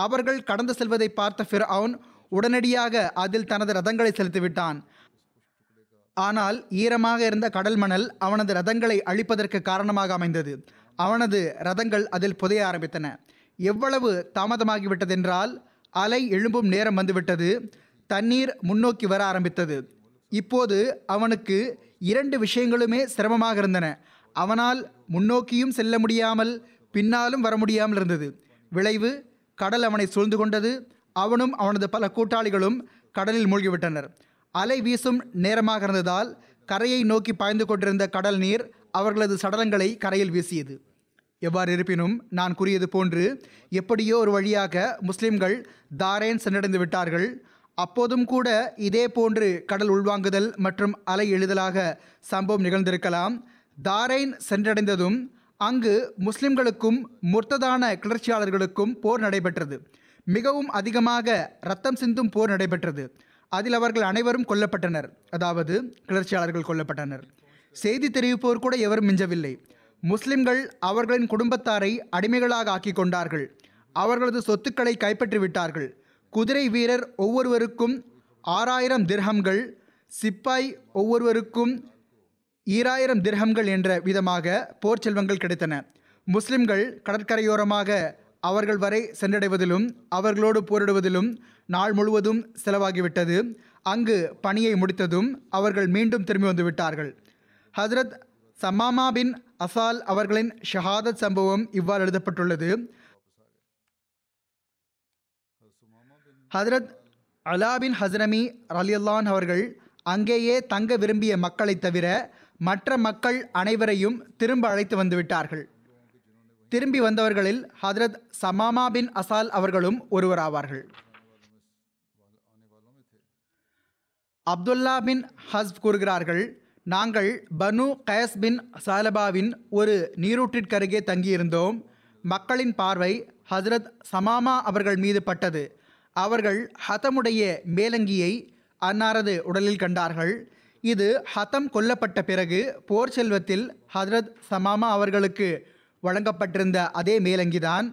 அவர்கள் கடந்து செல்வதை பார்த்த ஃபிர்அவுன் உடனடியாக அதில் தனது ரதங்களை செலுத்திவிட்டான். ஆனால் ஈரமாக இருந்த கடல் மணல் அவனது ரதங்களை அழிப்பதற்கு காரணமாக அமைந்தது. அவனது ரதங்கள் அதில் புதைய ஆரம்பித்தன. எவ்வளவு தாமதமாகிவிட்டதென்றால் அலை எழும்பும் நேரம் வந்துவிட்டது. தண்ணீர் முன்னோக்கி வர ஆரம்பித்தது. இப்போது அவனுக்கு இரண்டு விஷயங்களுமே சிரமமாக இருந்தன. அவனால் முன்னோக்கியும் செல்ல முடியாமல் பின்னாலும் வர முடியாமல் இருந்தது. விளைவு, கடல் அவனை சூழ்ந்து கொண்டது. அவனும் அவனது பல கூட்டாளிகளும் கடலில் மூழ்கிவிட்டனர். அலை வீசும் நேரமாக இருந்ததால் கரையை நோக்கி பாய்ந்து கொண்டிருந்த கடல் நீர் அவர்களது சடலங்களை கரையில் வீசியது. எவ்வாறு இருப்பினும், நான் கூறியது போன்று எப்படியோ ஒரு வழியாக முஸ்லிம்கள் தாரேன் சென்றடைந்து விட்டார்கள். அப்போதும் கூட இதே போன்று கடல் உள்வாங்குதல் மற்றும் அலை எழுதலாக சம்பவம் நிகழ்ந்திருக்கலாம். தாரேன் சென்றடைந்ததும் அங்கு முஸ்லிம்களுக்கும் முர்த்ததான கிளர்ச்சியாளர்களுக்கும் போர் நடைபெற்றது. மிகவும் அதிகமாக இரத்தம் சிந்தும் போர் நடைபெற்றது. அதில் அவர்கள் அனைவரும் கொல்லப்பட்டனர், அதாவது கிளர்ச்சியாளர்கள் கொல்லப்பட்டனர். செய்தி தெரிவிப்போர் கூட எவரும் மிஞ்சவில்லை. முஸ்லிம்கள் அவர்களின் குடும்பத்தாரை அடிமைகளாக ஆக்கி கொண்டார்கள். அவர்களது சொத்துக்களை கைப்பற்றிவிட்டார்கள். குதிரை வீரர் ஒவ்வொருவருக்கும் ஆறாயிரம் திர்ஹம்கள், சிப்பாய் ஒவ்வொருவருக்கும் ஈராயிரம் திர்ஹம்கள் என்ற விதமாக போர் செல்வங்கள் கிடைத்தன. முஸ்லிம்கள் கடற்கரையோரமாக அவர்கள் வரை சென்றடைவதிலும் அவர்களோடு போரிடுவதிலும் நாள் முழுவதும் செலவாகிவிட்டது. அங்கு பணியை முடித்ததும் அவர்கள் மீண்டும் திரும்பி வந்துவிட்டார்கள். ஹஜ்ரத் சமாமா பின் அசால் அவர்களின் ஷஹாதத் சம்பவம் இவ்வாறு எழுதப்பட்டுள்ளது. ஹஜ்ரத் அலா பின் ஹஸ்ரமி ரலியல்லாஹு அவர்கள் அங்கேயே தங்க விரும்பிய மக்களை தவிர மற்ற மக்கள் அனைவரையும் திரும்ப அழைத்து வந்துவிட்டார்கள். திரும்பி வந்தவர்களில் ஹஜ்ரத் சமாமா பின் அசால் அவர்களும் ஒருவராவார்கள். அப்துல்லா பின் ஹஸ்ப் கூறுகிறார்கள், நாங்கள் பனு கயஸ் பின் சாலபாவின் ஒரு நீரூற்றிற்கருகே தங்கியிருந்தோம். மக்களின் பார்வை ஹஜ்ரத் சமாமா அவர்கள் மீது பட்டது. அவர்கள் ஹதமுடைய மேலங்கியை அன்னாரது உடலில் கண்டார்கள். இது ஹதம் கொல்லப்பட்ட பிறகு போர் செல்வத்தில் ஹஜ்ரத் சமாமா அவர்களுக்கு வழங்கப்பட்டிருந்த அதே மேலங்கிதான்.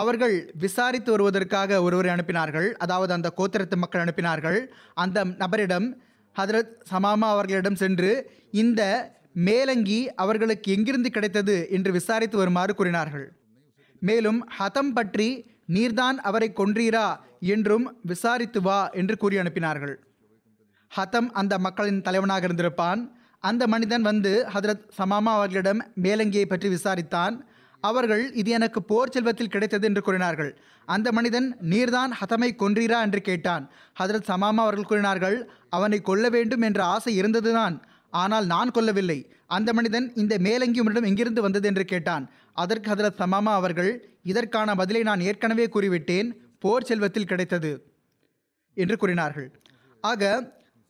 அவர்கள் விசாரித்து வருவதற்காக ஒருவரை அனுப்பினார்கள், அதாவது அந்த கோத்திரத்து மக்கள் அனுப்பினார்கள். அந்த நபரிடம், ஹஜ்ரத் சமாமா அவர்களிடம் சென்று இந்த மேலங்கி அவர்களுக்கு எங்கிருந்து கிடைத்தது என்று விசாரித்து வருமாறு கூறினார்கள். மேலும் ஹதம் பற்றி நீர்தான் அவரை கொன்றீரா என்றும் விசாரித்து வா என்று கூறி அனுப்பினார்கள். ஹதம் அந்த மக்களின் தலைவனாக இருந்திருப்பான். அந்த மனிதன் வந்து ஹஜ்ரத் சமாமா அவர்களிடம் மேலங்கியை பற்றி விசாரித்தான். அவர்கள், இது எனக்கு போர் செல்வத்தில் கிடைத்தது என்று கூறினார்கள். அந்த மனிதன், நீர்தான் ஹதமை கொன்றீரா என்று கேட்டான். ஹதரத் சமாமா அவர்கள் கூறினார்கள், அவனை கொல்ல வேண்டும் என்ற ஆசை இருந்ததுதான், ஆனால் நான் கொல்லவில்லை. அந்த மனிதன், இந்த மேலங்கி உன்னிடம் எங்கிருந்து வந்தது என்று கேட்டான். அதற்கு ஹதரத் சமாமா அவர்கள், இதற்கான பதிலை நான் ஏற்கனவே கூறிவிட்டேன், போர் செல்வத்தில் கிடைத்தது என்று கூறினார்கள். ஆக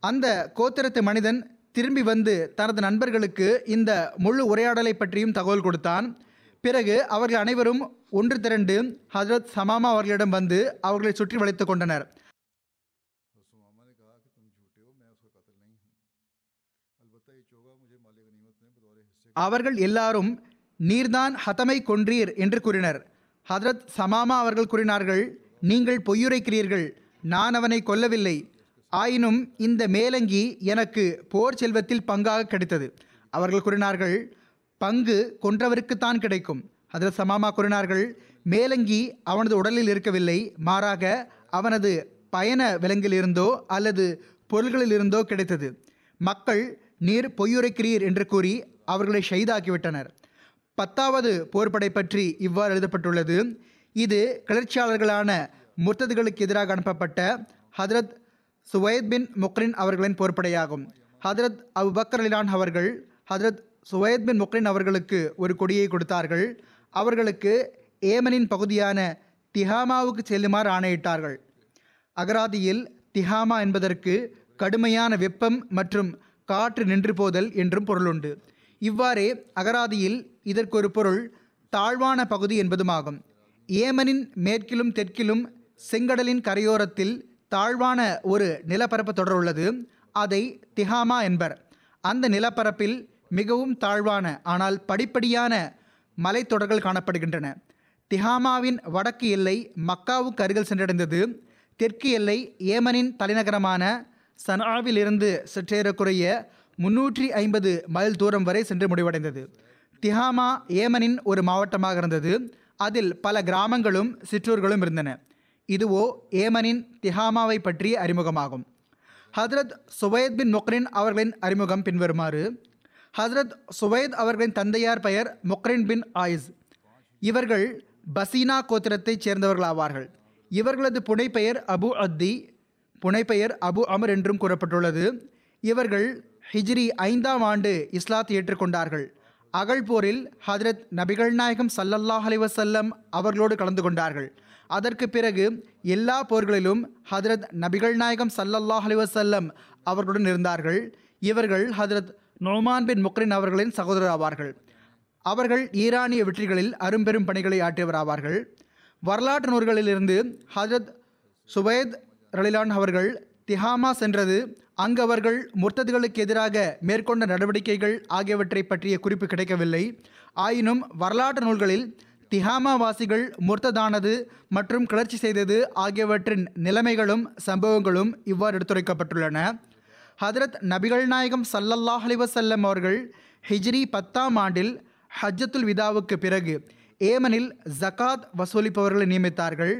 அந்த கோத்திரத்து மனிதன் திரும்பி வந்து தனது நண்பர்களுக்கு இந்த முழு உரையாடலை பற்றியும் தகவல் கொடுத்தான். பிறகு அவர்கள் அனைவரும் ஒன்று திரண்டு ஹஜ்ரத் சமாமா அவர்களிடம் வந்து அவர்களை சுற்றி வளைத்து கொண்டனர். அவர்கள் எல்லாரும், நீர்தான் ஹதமை கொன்றீர் என்று கூறினர். ஹஜ்ரத் சமாமா அவர்கள் கூறினார்கள், நீங்கள் பொய்யுரைக்கிறீர்கள், நான் அவனை கொல்லவில்லை, ஆயினும் இந்த மேலங்கி எனக்கு போர் செல்வத்தில் பங்காக கிடைத்தது. அவர்கள் கூறினார்கள், பங்கு கொன்றவருக்குத்தான் கிடைக்கும். ஹஜ்ரத் சமாமா கூறினார்கள், மேலங்கி அவனது உடலில் இருக்கவில்லை, மாறாக அவனது பயண விலங்கிலிருந்தோ அல்லது பொருள்களிலிருந்தோ கிடைத்தது. மக்கள், நீர் பொய்யுரைக்கிறீர் என்று கூறி அவர்களை ஷஹீதாக்கிவிட்டனர். பத்தாவது போர்படை பற்றி இவ்வாறு எழுதப்பட்டுள்ளது. இது கிளர்ச்சியாளர்களான முர்த்ததுகளுக்கு எதிராக அனுப்பப்பட்ட ஹஜ்ரத் சுவைத் பின் முக்ரின் அவர்களின் போர்படையாகும். ஹஜ்ரத் அபூபக்கர் அலிலான் அவர்கள் ஹஜ்ரத் சுவைத் பின் முக்ரின் அவர்களுக்கு ஒரு கொடியை கொடுத்தார்கள். அவர்களுக்கு ஏமனின் பகுதியான திஹாமாவுக்கு செல்லுமாறு ஆணையிட்டார்கள். அகராதியில் திஹாமா என்பதற்கு கடுமையான வெப்பம் மற்றும் காற்று நின்று போதல் என்றும் பொருளுண்டு. இவ்வாறே அகராதியில் இதற்கு ஒரு பொருள் தாழ்வான பகுதி என்பதுமாகும். ஏமனின் மேற்கிலும் தெற்கிலும் செங்கடலின் கரையோரத்தில் தாழ்வான ஒரு நிலப்பரப்பு தொடர் உள்ளது. அதை திஹாமா என்பர். அந்த நிலப்பரப்பில் மிகவும் தாழ்வான ஆனால் படிப்படியான மலைத்தொடர்கள் காணப்படுகின்றன. திஹாமாவின் வடக்கு எல்லை மக்காவுக்கு அருகில் சென்றடைந்தது. தெற்கு எல்லை ஏமனின் தலைநகரமான சனாவிலிருந்து சற்றேறக்குறைய முன்னூற்றி ஐம்பது மைல் தூரம் வரை சென்று முடிவடைந்தது. திஹாமா ஏமனின் ஒரு மாவட்டமாக இருந்தது. அதில் பல கிராமங்களும் சிற்றூர்களும் இருந்தன. இதுவோ ஏமனின் திஹாமாவை பற்றிய அறிமுகமாகும். ஹஜ்ரத் சுவைத் பின் முக்ரின் அவர்களின் அறிமுகம் பின்வருமாறு. ஹஜ்ரத் சுவைத் அவர்களின் தந்தையார் பெயர் முக்ரின் பின் ஆயிஸ். இவர்கள் பசீனா கோத்திரத்தைச் சேர்ந்தவர்களாவார்கள். இவர்களது புனைப்பெயர் அபு அத்தி, புனைப்பெயர் அபு அமர் என்றும் கூறப்பட்டுள்ளது. இவர்கள் ஹிஜ்ரி ஐந்தாம் ஆண்டு இஸ்லாத்தை ஏற்றுக்கொண்டார்கள். அகழ்போரில் ஹஜ்ரத் நபிகள் நாயகம் ஸல்லல்லாஹு அலைஹி வஸல்லம் அவர்களோடு கலந்து கொண்டார்கள். அதற்கு பிறகு எல்லா போர்களிலும் ஹஜ்ரத் நபிகள் நாயகம் ஸல்லல்லாஹு அலைஹி வஸல்லம் அவர்களுடன் இருந்தார்கள். இவர்கள் ஹஜ்ரத் நொமான் பின் முக்ரின் அவர்களின் சகோதரர் ஆவார்கள். அவர்கள் ஈரானிய வெற்றிகளில் அரும்பெரும் பணிகளை ஆற்றியவராவார்கள். வரலாற்று நூல்களிலிருந்து ஹஜ்ரத் சுவைத் ரலிலான் அவர்கள் திஹாமா சென்றது, அங்கு அவர்கள் முர்த்ததுகளுக்கு எதிராக மேற்கொண்ட நடவடிக்கைகள் ஆகியவற்றை பற்றிய குறிப்பு கிடைக்கவில்லை. ஆயினும் வரலாற்று நூல்களில் திஹாமா வாசிகள் முர்த்ததானது மற்றும் கிளர்ச்சி செய்தது ஆகியவற்றின் நிலைமைகளும் சம்பவங்களும் இவ்வாறு எடுத்துரைக்கப்பட்டுள்ளன. ஹஜ்ரத் நபிகள் நாயகம் ஸல்லல்லாஹு அலைஹி வஸல்லம் அவர்கள் ஹிஜ்ரி பத்தாம் ஆண்டில் ஹஜ்ஜத்துல் விதாவுக்கு பிறகு ஏமனில் ஜகாத் வசூலிப்பவர்களை நியமித்தார்கள்.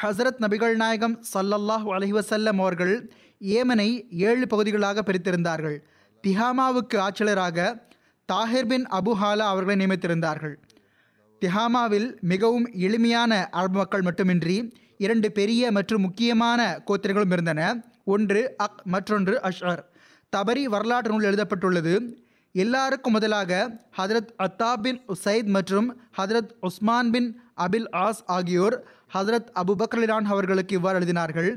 ஹஜ்ரத் நபிகள் நாயகம் ஸல்லல்லாஹு அலைஹி வஸல்லம் அவர்கள் ஏமனை ஏழு பகுதிகளாக பிரித்திருந்தார்கள். திஹாமாவுக்கு ஆட்சியாளராக தாஹிர் பின் அபுஹாலா அவர்களை நியமித்திருந்தார்கள். திஹாமாவில் மிகவும் எளிமையான அரபு மக்கள் மட்டுமின்றி இரண்டு பெரிய மற்றும் முக்கியமான கோத்திரங்களும் இருந்தன. ஒன்று அக், மற்றொன்று அஷ்அர். தபரி வரலாற்று நூல் எழுதப்பட்டுள்ளது. எல்லாருக்கும் முதலாக ஹஜ்ரத் அத்தா பின் உசைத் மற்றும் ஹஜ்ரத் உஸ்மான் பின் அபில் ஆஸ் ஆகியோர் ஹஜ்ரத் அபூபக்கர் இலான் அவர்களுக்கு இவ்வாறு எழுதினார்கள்.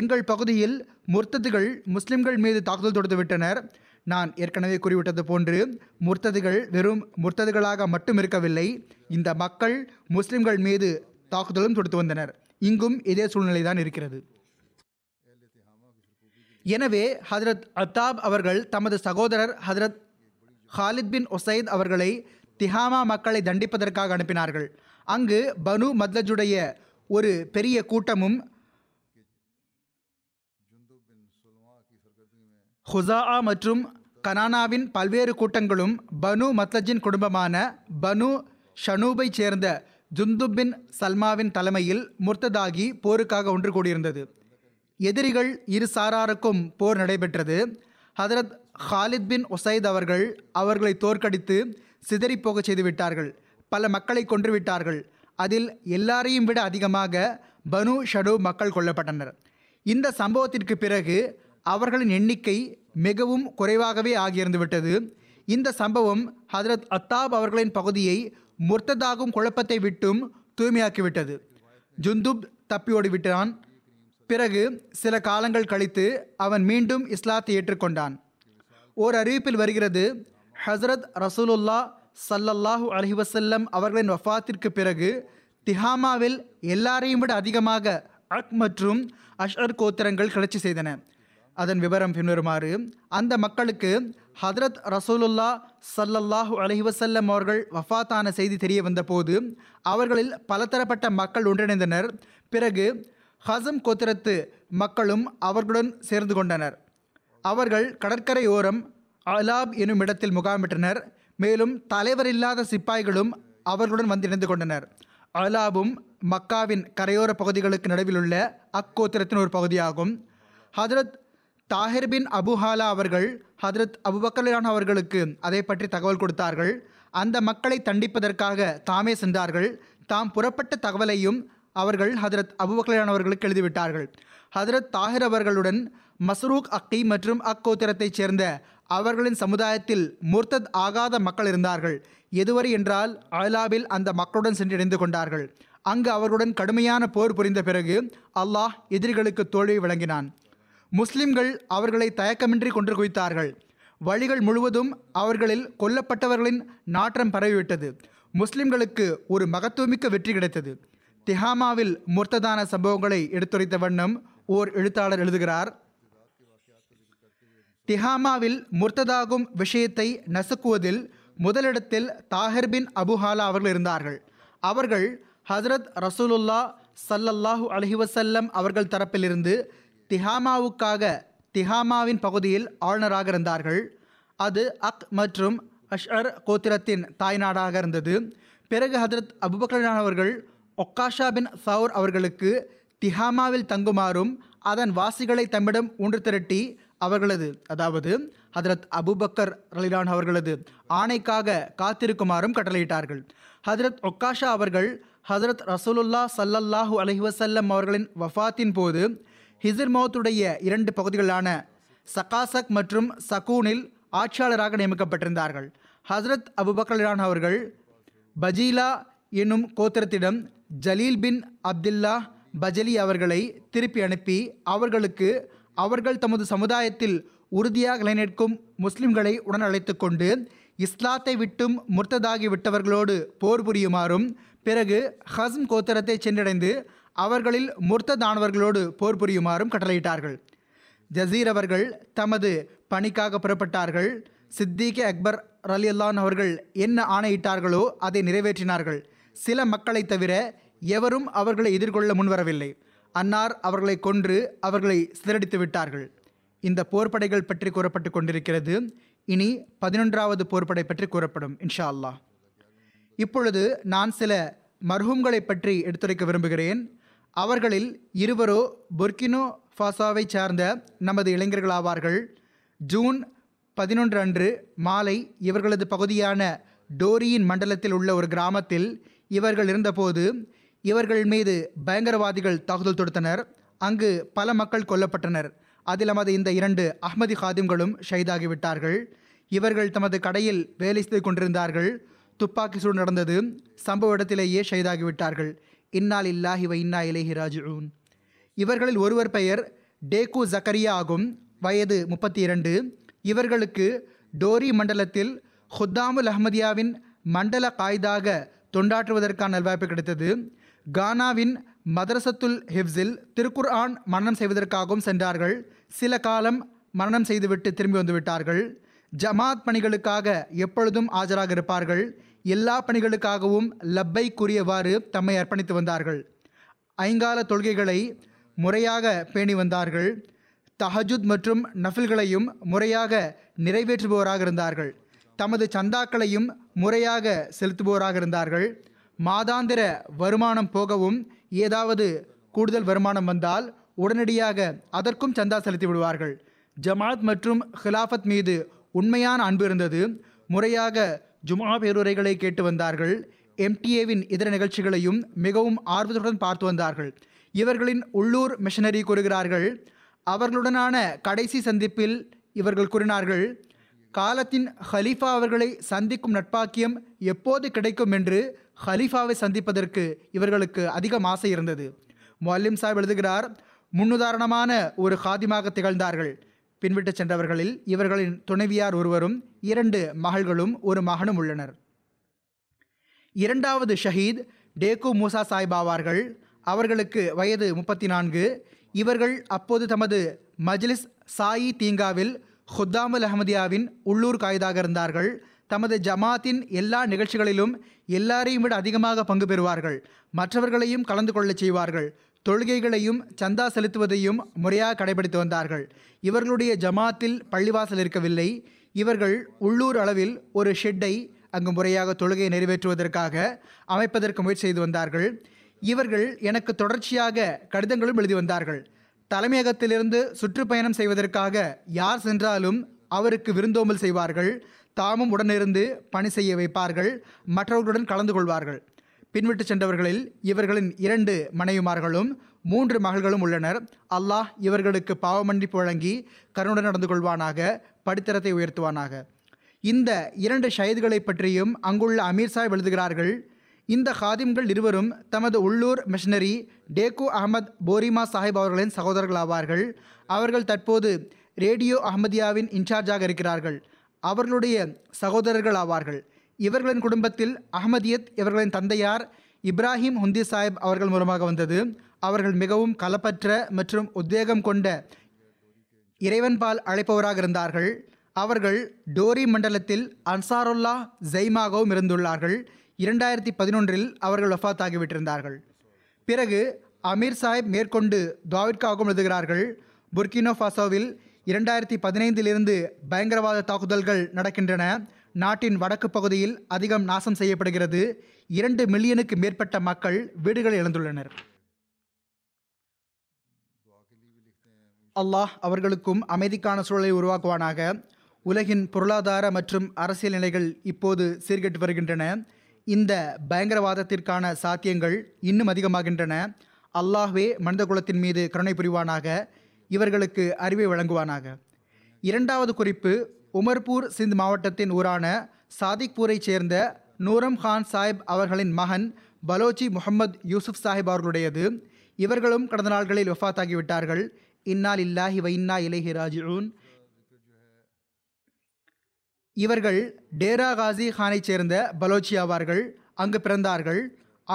எங்கள் பகுதியில் முர்த்ததுகள் முஸ்லிம்கள் மீது தாக்குதல் தொடுத்துவிட்டனர். நான் ஏற்கனவே கூறிவிட்டது போன்று முர்த்ததுகள் வெறும் முர்த்ததுகளாக மட்டும் இருக்கவில்லை, இந்த மக்கள் முஸ்லிம்கள் மீது தாக்குதலும் தொடுத்து வந்தனர். இங்கும் இதே சூழ்நிலை தான் இருக்கிறது. எனவே ஹஜ்ரத் அத்தாப் அவர்கள் தமது சகோதரர் ஹஜ்ரத் ஹாலித் பின் உசைத் அவர்களை திஹாமா மக்களை தண்டிப்பதற்காக அனுப்பினார்கள். அங்கு பனு மத்லஜுடைய ஒரு பெரிய கூட்டமும் ஹுசாஆ மற்றும் கனானாவின் பல்வேறு கூட்டங்களும் பனு மத்லஜின் குடும்பமான பனு ஷனூபை சேர்ந்த ஜுந்துப் பின் சல்மாவின் தலைமையில் முர்த்ததாகி போருக்காக ஒன்று கூடியிருந்தது. எதிரிகள் இரு சாராருக்கும் போர் நடைபெற்றது. ஹஜ்ரத் ஹாலித் பின் உசைத் அவர்கள் அவர்களை தோற்கடித்து சிதறிப்போக செய்துவிட்டார்கள். பல மக்களை கொன்றுவிட்டார்கள். அதில் எல்லாரையும் விட அதிகமாக பனு ஷடு மக்கள் கொல்லப்பட்டனர். இந்த சம்பவத்திற்கு பிறகு அவர்களின் எண்ணிக்கை மிகவும் குறைவாகவே ஆகியிருந்துவிட்டது. இந்த சம்பவம் ஹதரத் அத்தாப் அவர்களின் பகுதியை முர்த்ததாகும் குழப்பத்தை விட்டும் தூய்மையாக்கிவிட்டது. ஜுந்துப் தப்பியோடிவிட்டான். பிறகு சில காலங்கள் கழித்து அவன் மீண்டும் இஸ்லாத்தை ஏற்றுக்கொண்டான். ஓர் அறிவிப்பில் வருகிறது, ஹசரத் ரசூலுல்லா சல்லல்லாஹு அலைஹி வஸல்லம் அவர்களின் வஃபாத்திற்கு பிறகு திஹாமாவில் எல்லாரையும் விட அதிகமாக அக் மற்றும் அஷ்அர் கோத்திரங்கள் கிளர்ச்சி செய்தன. அதன் விவரம் பின்வருமாறு: அந்த மக்களுக்கு ஹதரத் ரசூலுல்லா சல்லல்லாஹு அலைஹி வஸல்லம் அவர்கள் வஃபாத்தான செய்தி தெரிய வந்தபோது அவர்களில் பலதரப்பட்ட மக்கள் ஒன்றிணைந்தனர். பிறகு ஹசம் கோத்திரத்து மக்களும் அவர்களுடன் சேர்ந்து கொண்டனர். அவர்கள் கடற்கரையோரம் அலாப் எனும் இடத்தில் முகாமிட்டனர். மேலும் தலைவர் இல்லாத சிப்பாய்களும் அவர்களுடன் வந்திணைந்து கொண்டனர். அலாபும் மக்காவின் கரையோர பகுதிகளுக்கு நடுவில் உள்ள அக்கோத்திரத்தின் ஒரு பகுதியாகும். ஹதரத் தாஹிர் பின் அபுஹாலா அவர்கள் ஹதரத் அபுபக்கர்லான் அவர்களுக்கு அதை பற்றி தகவல் கொடுத்தார்கள். அந்த மக்களை தண்டிப்பதற்காக தாமே சென்றார்கள். தாம் புறப்பட்ட தகவலையும் அவர்கள் ஹதரத் அபுபக்கர்லான் அவர்களுக்கு எழுதிவிட்டார்கள். ஹதரத் தாஹிர் அவர்களுடன் மஸ்ரூக் அக்கி மற்றும் அக்கோத்திரத்தைச் சேர்ந்த அவர்களின் சமுதாயத்தில் முர்த்தத் ஆகாத மக்கள் இருந்தார்கள். எதுவரை என்றால் அலாபில் அந்த மக்களுடன் சென்று இணைந்து கொண்டார்கள். அங்கு அவர்களுடன் கடுமையான போர் புரிந்த பிறகு அல்லாஹ் எதிரிகளுக்கு தோல்வி வழங்கினான். முஸ்லிம்கள் அவர்களை தயக்கமின்றி கொன்று குவித்தார்கள். வழிகள் முழுவதும் அவர்களில் கொல்லப்பட்டவர்களின் நாற்றம் பரவிவிட்டது. முஸ்லிம்களுக்கு ஒரு மகத்துவமிக்க வெற்றி கிடைத்தது. திஹாமாவில் முர்த்ததான சம்பவங்களை எடுத்துரைத்த வண்ணம் ஓர் எழுத்தாளர் எழுதுகிறார்: திஹாமாவில் முர்த்ததாகும் விஷயத்தை நசுக்குவதில் முதலிடத்தில் தாஹிர் பின் அபுஹாலா அவர்கள் இருந்தார்கள். அவர்கள் ஹசரத் ரசூலுல்லா சல்லல்லாஹு அலைஹி வஸல்லம் அவர்கள் தரப்பிலிருந்து திஹாமாவுக்காக திஹாமாவின் பகுதியில் ஆளுநராக இருந்தார்கள். அது அக் மற்றும் அஷ்அர் கோத்திரத்தின் தாய்நாடாக இருந்தது. பிறகு ஹதரத் அபுபக்கர் அவர்கள் ஒக்காஷா பின் சவுர் அவர்களுக்கு திஹாமாவில் தங்குமாறும் அதன் வாசிகளை தம்மிடம் ஒன்று திரட்டி அவர்களது, அதாவது ஹதரத் அபுபக்கர் ரலிலான் அவர்களது ஆணைக்காக காத்திருக்குமாறும் கட்டளையிட்டார்கள். ஹதரத் ஒக்காஷா அவர்கள் ஹதரத் ரசூலுல்லா சல்லல்லாஹு அலைஹி வஸல்லம் அவர்களின் வஃபாத்தின் போது ஹிசிர் மௌத்துடைய இரண்டு பகுதிகளான சகாசக் மற்றும் சகூனில் ஆட்சியாளராக நியமிக்கப்பட்டிருந்தார்கள். ஹசரத் அபுபக்கர்லான் அவர்கள் பஜீலா என்னும் கோத்திரத்திடம் ஜலீல் பின் அப்துல்லா பஜலி அவர்களை திருப்பி அனுப்பி அவர்களுக்கு அவர்கள் தமது சமுதாயத்தில் உறுதியாக நிலைநிற்கும் முஸ்லிம்களை உடன் அழைத்து கொண்டு இஸ்லாத்தை விட்டும் முர்த்ததாகி விட்டவர்களோடு போர் புரியுமாறும், பிறகு ஹஸ்ம் கோத்திரத்தை சென்றடைந்து அவர்களில் முர்த்ததானவர்களோடு போர் புரியுமாறும் கட்டளையிட்டார்கள். ஜசீர் அவர்கள் தமது பணிக்காக புறப்பட்டார்கள். சித்திகே அக்பர் ரலியல்லான் அவர்கள் என்ன ஆணையிட்டார்களோ அதை நிறைவேற்றினார்கள். சில மக்களை தவிர எவரும் அவர்களை எதிர்கொள்ள முன்வரவில்லை. அன்னார் அவர்களை கொன்று அவர்களை சிதறடித்து விட்டார்கள். இந்த போர்படைகள் பற்றி கூறப்பட்டு கொண்டிருக்கிறது. இனி பதினொன்றாவது போர்படை பற்றி கூறப்படும் இன்ஷா அல்லாஹ். இப்பொழுது நான் சில மர்ஹூம்களை பற்றி எடுத்துரைக்க விரும்புகிறேன். அவர்களில் இருவரோ பொர்கினோ ஃபாசோவை சார்ந்த நமது இளைஞர்களாவார்கள். ஜூன் பதினொன்று அன்று மாலை இவர்களது பகுதியான டோரியின் மண்டலத்தில் உள்ள ஒரு கிராமத்தில் இவர்கள் இருந்தபோது இவர்கள் மீது பயங்கரவாதிகள் தாக்குதல் தொடுத்தனர். அங்கு பல மக்கள் கொல்லப்பட்டனர். அதில் நமது இந்த இரண்டு அஹ்மதி காதிம்களும் ஷஹீதாகிவிட்டார்கள். இவர்கள் தமது கடையில் வேலை செய்து கொண்டிருந்தார்கள். துப்பாக்கி சூடு நடந்தது. சம்பவ இடத்திலேயே ஷஹீதாகிவிட்டார்கள். இன்னா லில்லாஹி வ இன்னா இலைஹி ராஜிஊன். இவர்களில் ஒருவர் பெயர் டேகு ஜக்கரியா ஆகும். வயது முப்பத்தி இரண்டு. இவர்களுக்கு டோரி மண்டலத்தில் ஹுத்தாமுல் அஹ்மதியாவின் மண்டல காயிதாக தொண்டாற்றுவதற்கான நல்வாய்ப்பு கிடைத்தது. கானாவின் மதரசத்துல் ஹிஃப்ஸில் திருக்குர்ஆன் மரணம் செய்வதற்காகவும் சென்றார்கள். சில காலம் மரணம் செய்துவிட்டு திரும்பி வந்துவிட்டார்கள். ஜமாத் பணிகளுக்காக எப்பொழுதும் ஆஜராக இருப்பார்கள். எல்லா பணிகளுக்காகவும் லப்பை கூறியவாறு தம்மை அர்ப்பணித்து வந்தார்கள். ஐங்கால தொழுகைகளை முறையாக பேணி வந்தார்கள். தஹஜுத் மற்றும் நஃபில்களையும் முறையாக நிறைவேற்றுபவராக இருந்தார்கள். தமது சந்தாக்களையும் முறையாக செலுத்துபவராக இருந்தார்கள். மாதாந்திர வருமானம் போகவும் ஏதாவது கூடுதல் வருமானம் வந்தால் உடனடியாக அதற்கும் சந்தா செலுத்தி விடுவார்கள். ஜமாத் மற்றும் ஹிலாஃபத் மீது உண்மையான அன்பு இருந்தது. முறையாக ஜும்ஆ பேருரைகளை கேட்டு வந்தார்கள். எம்டிஏவின் இதர நிகழ்ச்சிகளையும் மிகவும் ஆர்வத்துடன் பார்த்து வந்தார்கள். இவர்களின் உள்ளூர் மிஷனரி கூறுகிறார்கள், அவர்களுடனான கடைசி சந்திப்பில் இவர்கள் கூறினார்கள், காலத்தின் ஹலீஃபா அவர்களை சந்திக்கும் நட்பாக்கியம் எப்போது கிடைக்கும் என்று ஹலீஃபாவை சந்திப்பதற்கு இவர்களுக்கு அதிகம் ஆசை இருந்தது. முஅல்லிம் சாஹிப் எழுதுகிறார், முன்னுதாரணமான ஒரு காதிமாக திகழ்ந்தார்கள். பின்விட்டு சென்றவர்களில் இவர்களின் துணைவியார் ஒருவரும் இரண்டு மகள்களும் ஒரு மகனும் உள்ளனர். இரண்டாவது ஷஹீத் டேகு மூசா சாஹிப் ஆவார்கள். அவர்களுக்கு வயது முப்பத்தி நான்கு. இவர்கள் அப்போது தமது மஜ்லிஸ் சாயி தீங்காவில் ஹுத்தாமுல் அஹமதியாவின் உள்ளூர் காயிதாக இருந்தார்கள். தமது ஜமாத்தின் எல்லா நிகழ்ச்சிகளிலும் எல்லாரையும் விட அதிகமாக பங்கு பெறுவார்கள். மற்றவர்களையும் கலந்து கொள்ள செய்வார்கள். தொழுகைகளையும் சந்தா செலுத்துவதையும் முறையாக கடைபிடித்து வந்தார்கள். இவர்களுடைய ஜமாத்தில் பள்ளிவாசல் இருக்கவில்லை. இவர்கள் உள்ளூர் அளவில் ஒரு ஷெட்டை அங்கு முறையாக தொழுகையை நிறைவேற்றுவதற்காக அமைப்பதற்கு முயற்சி செய்து வந்தார்கள். இவர்கள் எனக்கு தொடர்ச்சியாக கடிதங்களும் எழுதி வந்தார்கள். தலைமையகத்திலிருந்து சுற்றுப்பயணம் செய்வதற்காக யார் சென்றாலும் அவருக்கு விருந்தோம்பல் செய்வார்கள். தாமும் உடனிருந்து பணி செய்ய வைப்பார்கள். மற்றவர்களுடன் கலந்து கொள்வார்கள். பின்விட்டு சென்றவர்களில் இவர்களின் இரண்டு மனைவிமார்களும் மூன்று மகள்களும் உள்ளனர். அல்லாஹ் இவர்களுக்கு பாவமன்னிப்பு வழங்கி கருணுடன் நடந்து கொள்வானாக, படித்தரத்தை உயர்த்துவானாக. இந்த இரண்டு ஷஹீதுகளை பற்றியும் அங்குள்ள அமீர் சாஹிப் எழுதுகிறார்கள், இந்த காதிம்கள் இருவரும் தமது உள்ளூர் மிஷனரி டேகு அஹமத் போரிமா சாஹிப் அவர்களின் சகோதரர்களாவார்கள். அவர்கள் தற்போது ரேடியோ அஹமதியாவின் இன்சார்ஜாக இருக்கிறார்கள். அவர்களுடைய சகோதரர்கள் ஆவார்கள். இவர்களின் குடும்பத்தில் அஹமதியத் இவர்களின் தந்தையார் இப்ராஹிம் ஹுந்தி சாஹிப் அவர்கள் மூலமாக வந்தது. அவர்கள் மிகவும் கலப்பற்ற மற்றும் உத்வேகம் கொண்ட இறைவன்பால் அழைப்பவராக இருந்தார்கள். அவர்கள் டோரி மண்டலத்தில் அன்சாருல்லா ஜெய்மாகவும் இருந்துள்ளார்கள். இரண்டாயிரத்தி பதினொன்றில் அவர்கள் வஃபாத்தாகிவிட்டிருந்தார்கள். பிறகு அமீர் சாஹிப் மேற்கொண்டு துவாவிற்காகவும் எழுதுகிறார்கள், புர்கினோ ஃபாசோவில் இரண்டாயிரத்தி பதினைந்திலிருந்து பயங்கரவாத தாக்குதல்கள் நடக்கின்றன. நாட்டின் வடக்கு பகுதியில் அதிகம் நாசம் செய்யப்படுகிறது. இரண்டு மில்லியனுக்கு மேற்பட்ட மக்கள் வீடுகளை இழந்துள்ளனர். அல்லாஹ் அவர்களுக்கும் அமைதிக்கான சூழலை உருவாக்குவானாக. உலகின் பொருளாதார மற்றும் அரசியல் நிலைகள் இப்போது சீர்கெட்டு வருகின்றன. இந்த பயங்கரவாதத்திற்கான சாத்தியங்கள் இன்னும் அதிகமாகின்றன. அல்லாஹ்வே மனித குலத்தின் மீது கருணை புரிவானாக. இவர்களுக்கு அறிவை வழங்குவானாக. இரண்டாவது குறிப்பு, உமர்பூர் சிந்த் மாவட்டத்தின் ஊரான சாதிக்பூரை சேர்ந்த நூரம் கான் சாஹிப் அவர்களின் மகன் பலோச்சி முகமது யூசுப் சாஹிப் அவர்களுடையது. இவர்களும் கடந்த நாள்களில் வஃபாத்தாகிவிட்டார்கள். இன்னா லில்லாஹி வ இன்னா இலைஹி ராஜிஊன். இவர்கள் டேரா காசி கானை சேர்ந்த பலோச்சி ஆவார்கள். அங்கு பிறந்தார்கள்.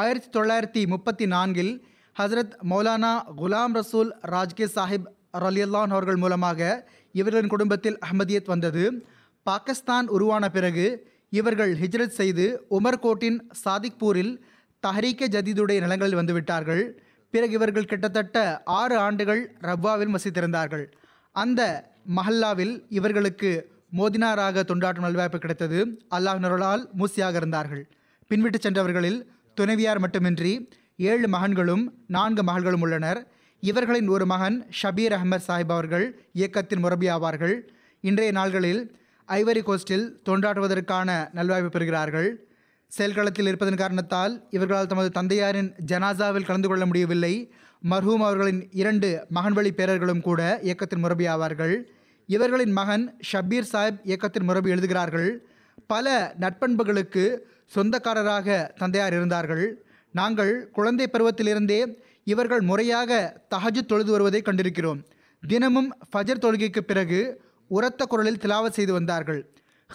ஆயிரத்தி தொள்ளாயிரத்தி முப்பத்தி நான்கில் ஹசரத் மௌலானா குலாம் ரசூல் ராஜ்கே சாஹிப் ரலியல்லான் அவர்கள் மூலமாக இவர்களின் குடும்பத்தில் அஹ்மதியத் வந்தது. பாகிஸ்தான் உருவான பிறகு இவர்கள் ஹிஜ்ரத் செய்து உமர்கோட்டின் சாதிக்பூரில் தஹ்ரீக்கே ஜதீதுடைய நிலங்களில் வந்துவிட்டார்கள். பிறகு இவர்கள் கிட்டத்தட்ட ஆறு ஆண்டுகள் ரவ்வாவில் வசித்திருந்தார்கள். அந்த மஹல்லாவில் இவர்களுக்கு மோதினாராக தொண்டாற்றும் நல்வாய்ப்பு கிடைத்தது. அல்லாஹ் நருளால் மூசியாக இருந்தார்கள். பின்விட்டு சென்றவர்களில் துணைவியார் மட்டுமின்றி ஏழு மகன்களும் நான்கு மகள்களும் உள்ளனர். இவர்களின் ஒரு மகன் ஷபீர் அஹ்மத் சாஹிப் அவர்கள் இயக்கத்தின் முரபி ஆவார்கள். இன்றைய நாள்களில் ஐவரி கோஸ்டில் தொண்டாற்றுவதற்கான நல்வாய்ப்பு பெறுகிறார்கள். செயல்களத்தில் இருப்பதன் காரணத்தால் இவர்களால் தமது தந்தையாரின் ஜனாசாவில் கலந்து கொள்ள முடியவில்லை. மர்ஹூம் அவர்களின் இரண்டு மகன்வழி பேரர்களும் கூட இயக்கத்தின் முரபி ஆவார்கள். இவர்களின் மகன் ஷபீர் சாஹிப் இயக்கத்தின் முரபி எழுதுகிறார்கள், பல நட்பண்புகளுக்கு சொந்தக்காரராக தந்தையார் இருந்தார்கள். நாங்கள் குழந்தை பருவத்திலிருந்தே இவர்கள் முறையாக தஹஜுத் தொழுது வருவதை கண்டிருக்கிறோம். தினமும் ஃபஜர் தொழுகைக்கு பிறகு உரத்த குரலில் திலாவத் செய்து வந்தார்கள்.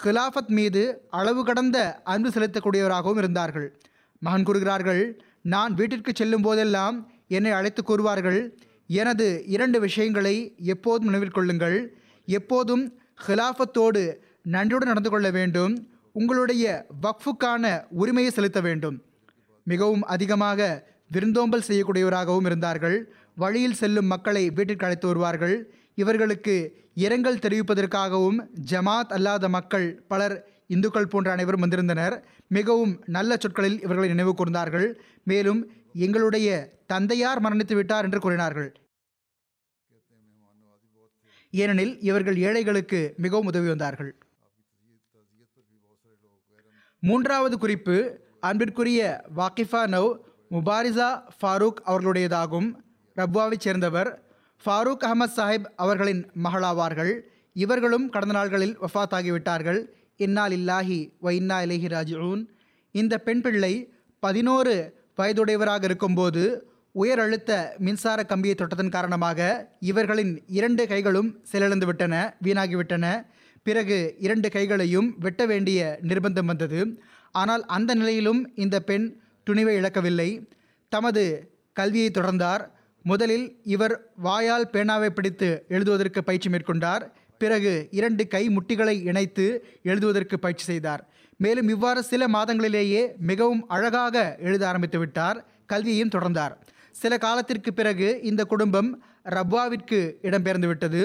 ஹிலாஃபத் மீது அளவு கடந்த அன்பு செலுத்தக்கூடியவராகவும் இருந்தார்கள். மகன் கூறுகிறார்கள், நான் வீட்டிற்கு செல்லும் போதெல்லாம் என்னை அழைத்து கூறுவார்கள், எனது இரண்டு விஷயங்களை எப்போதும் நினைவில் கொள்ளுங்கள். எப்போதும் ஹிலாஃபத்தோடு நன்றியுடன் நடந்து கொள்ள வேண்டும். உங்களுடைய வக்ஃபுக்கான உரிமையை செலுத்த வேண்டும். மிகவும் அதிகமாக விருந்தோம்பல் செய்யக்கூடியவராகவும் இருந்தார்கள். வழியில் செல்லும் மக்களை வீட்டிற்கு அழைத்து வருவார்கள். இவர்களுக்கு இரங்கல் தெரிவிப்பதற்காகவும் ஜமாத் அல்லாத மக்கள் பலர் இந்துக்கள் போன்ற அனைவரும் வந்திருந்தனர். மிகவும் நல்ல சொற்களில் இவர்களை நினைவு கூர்ந்தார்கள். மேலும் எங்களுடைய தந்தையார் மரணித்து விட்டார் என்று கூறினார்கள். ஏனெனில் இவர்கள் ஏழைகளுக்கு மிகவும் உதவி வந்தார்கள். மூன்றாவது குறிப்பு, அன்பிற்குரிய வாக்கிஃபா நௌ முபாரிசா ஃபாரூக் அவர்களுடையதாகும். ரப்வாவைச் சேர்ந்தவர் ஃபாரூக் அகமது சாஹிப் அவர்களின் மகளாவார்கள். இவர்களும் கடந்த நாள்களில் வஃபாத்தாகிவிட்டார்கள். இன்னா லில்லாஹி வ இன்னா இலைஹி ராஜிஊன். இந்த பெண் பிள்ளை பதினோரு வயதுடையவராக இருக்கும்போது உயர் அழுத்த மின்சார கம்பியை தொட்டதன் காரணமாக இவர்களின் இரண்டு கைகளும் செயலிழந்து விட்டன, வீணாகிவிட்டன. பிறகு இரண்டு கைகளையும் வெட்ட வேண்டிய நிர்பந்தம் வந்தது. ஆனால் அந்த நிலையிலும் இந்த பெண் துணிவை இழக்கவில்லை. தமது கல்வியை தொடர்ந்தார். முதலில் இவர் வாயால் பேனாவை பிடித்து எழுதுவதற்கு பயிற்சி மேற்கொண்டார். பிறகு இரண்டு கை முட்டிகளை இணைத்து எழுதுவதற்கு பயிற்சி செய்தார். மேலும் இவ்வாறு சில மாதங்களிலேயே மிகவும் அழகாக எழுத ஆரம்பித்து விட்டார். கல்வியையும் தொடர்ந்தார். சில காலத்திற்கு பிறகு இந்த குடும்பம் ரப்வாவிற்கு இடம்பெயர்ந்து விட்டது.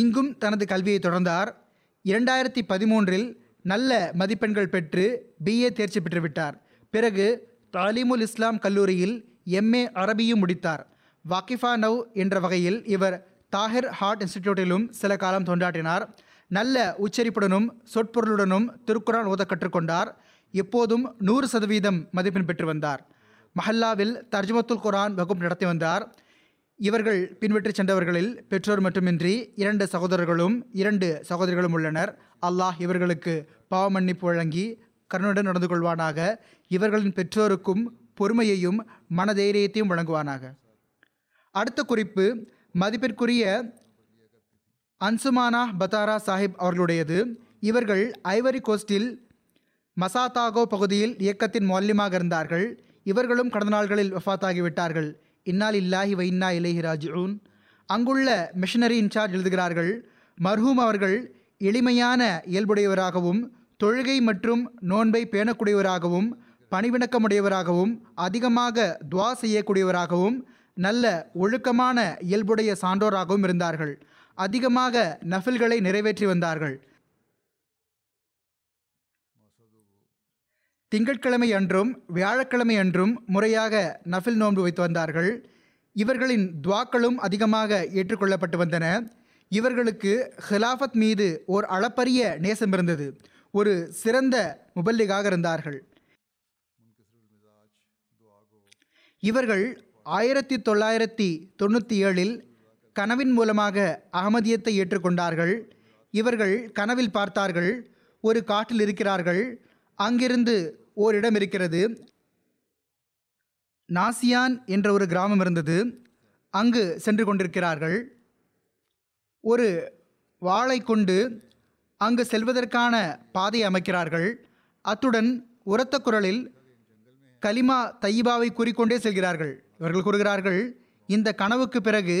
இங்கும் தனது கல்வியை தொடர்ந்தார். இரண்டாயிரத்தி பதிமூன்றில் நல்ல மதிப்பெண்கள் பெற்று பிஏ தேர்ச்சி பெற்றுவிட்டார். பிறகு தாலீமுல் இஸ்லாம் கல்லூரியில் எம்ஏ அரபியும் முடித்தார். வாக்கிஃபா நௌ என்ற வகையில் இவர் தாஹிர் ஹார்ட் இன்ஸ்டிடியூட்டிலும் சில காலம் தொண்டாற்றினார். நல்ல உச்சரிப்புடனும் சொற்பொருளுடனும் திருக்குரான் ஓத கற்றுக்கொண்டார். எப்போதும் நூறு சதவீதம் மதிப்பெண் பெற்று வந்தார். மஹல்லாவில் தர்ஜுமத்துல் குரான் வகுப்பு நடத்தி வந்தார். இவர்கள் பின்வற்றி சென்றவர்களில் பெற்றோர் மட்டுமின்றி இரண்டு சகோதரர்களும் இரண்டு சகோதரிகளும் உள்ளனர். அல்லாஹ் இவர்களுக்கு பாவ மன்னிப்பு வழங்கி கருணையுடன் நடந்து கொள்வானாக. இவர்களின் பெற்றோருக்கும் பொறுமையையும் மனதைரியத்தையும் வழங்குவானாக. அடுத்த குறிப்பு மதிப்பிற்குரிய அன்சுமானா பத்தாரா சாஹிப் அவர்களுடையது. இவர்கள் ஐவரி கோஸ்டில் மசாதாகோ பகுதியில் இயக்கத்தின் மௌல்யமாக இருந்தார்கள். இவர்களும் கடந்த நாள்களில் வஃபாத்தாகிவிட்டார்கள். இன்னா லில்லாஹி வ இன்னா இலைஹி ராஜிஊன். அங்குள்ள மிஷனரி இன்சார்ஜ் எழுதுகிறார்கள், மர்ஹூம் அவர்கள் எளிமையான இயல்புடையவராகவும் தொழுகை மற்றும் நோன்பை பேணக்கூடியவராகவும் பணிவிணக்கமுடையவராகவும் அதிகமாக துவா செய்யக்கூடியவராகவும் நல்ல ஒழுக்கமான இயல்புடைய சான்றோராகவும் இருந்தார்கள். அதிகமாக நஃபில்களை நிறைவேற்றி வந்தார்கள். திங்கட்கிழமை அன்றும் வியாழக்கிழமை அன்றும் முறையாக நஃபில் நோன்பு வைத்து வந்தார்கள். இவர்களின் துவாக்களும் அதிகமாக ஏற்றுக்கொள்ளப்பட்டு வந்தன. இவர்களுக்கு ஹிலாஃபத் மீது ஓர் அளப்பரிய நேசம் இருந்தது. ஒரு சிறந்த முபல்லிகாக இருந்தார்கள். இவர்கள் ஆயிரத்தி தொள்ளாயிரத்தி தொண்ணூற்றி ஏழில் கனவின் மூலமாக அகமதியத்தை ஏற்றுக்கொண்டார்கள். இவர்கள் கனவில் பார்த்தார்கள், ஒரு காட்டில் இருக்கிறார்கள், அங்கிருந்து ஓரிடம் இருக்கிறது, நாசியான் என்ற ஒரு கிராமம் இருந்தது, அங்கு சென்று கொண்டிருக்கிறார்கள். ஒரு வாளை கொண்டு அங்கு செல்வதற்கான பாதையை அமைக்கிறார்கள். அத்துடன் உரத்த குரலில் கலிமா தையிபாவை கூறிக்கொண்டே செல்கிறார்கள். இவர்கள் கூறுகிறார்கள், இந்த கனவுக்கு பிறகு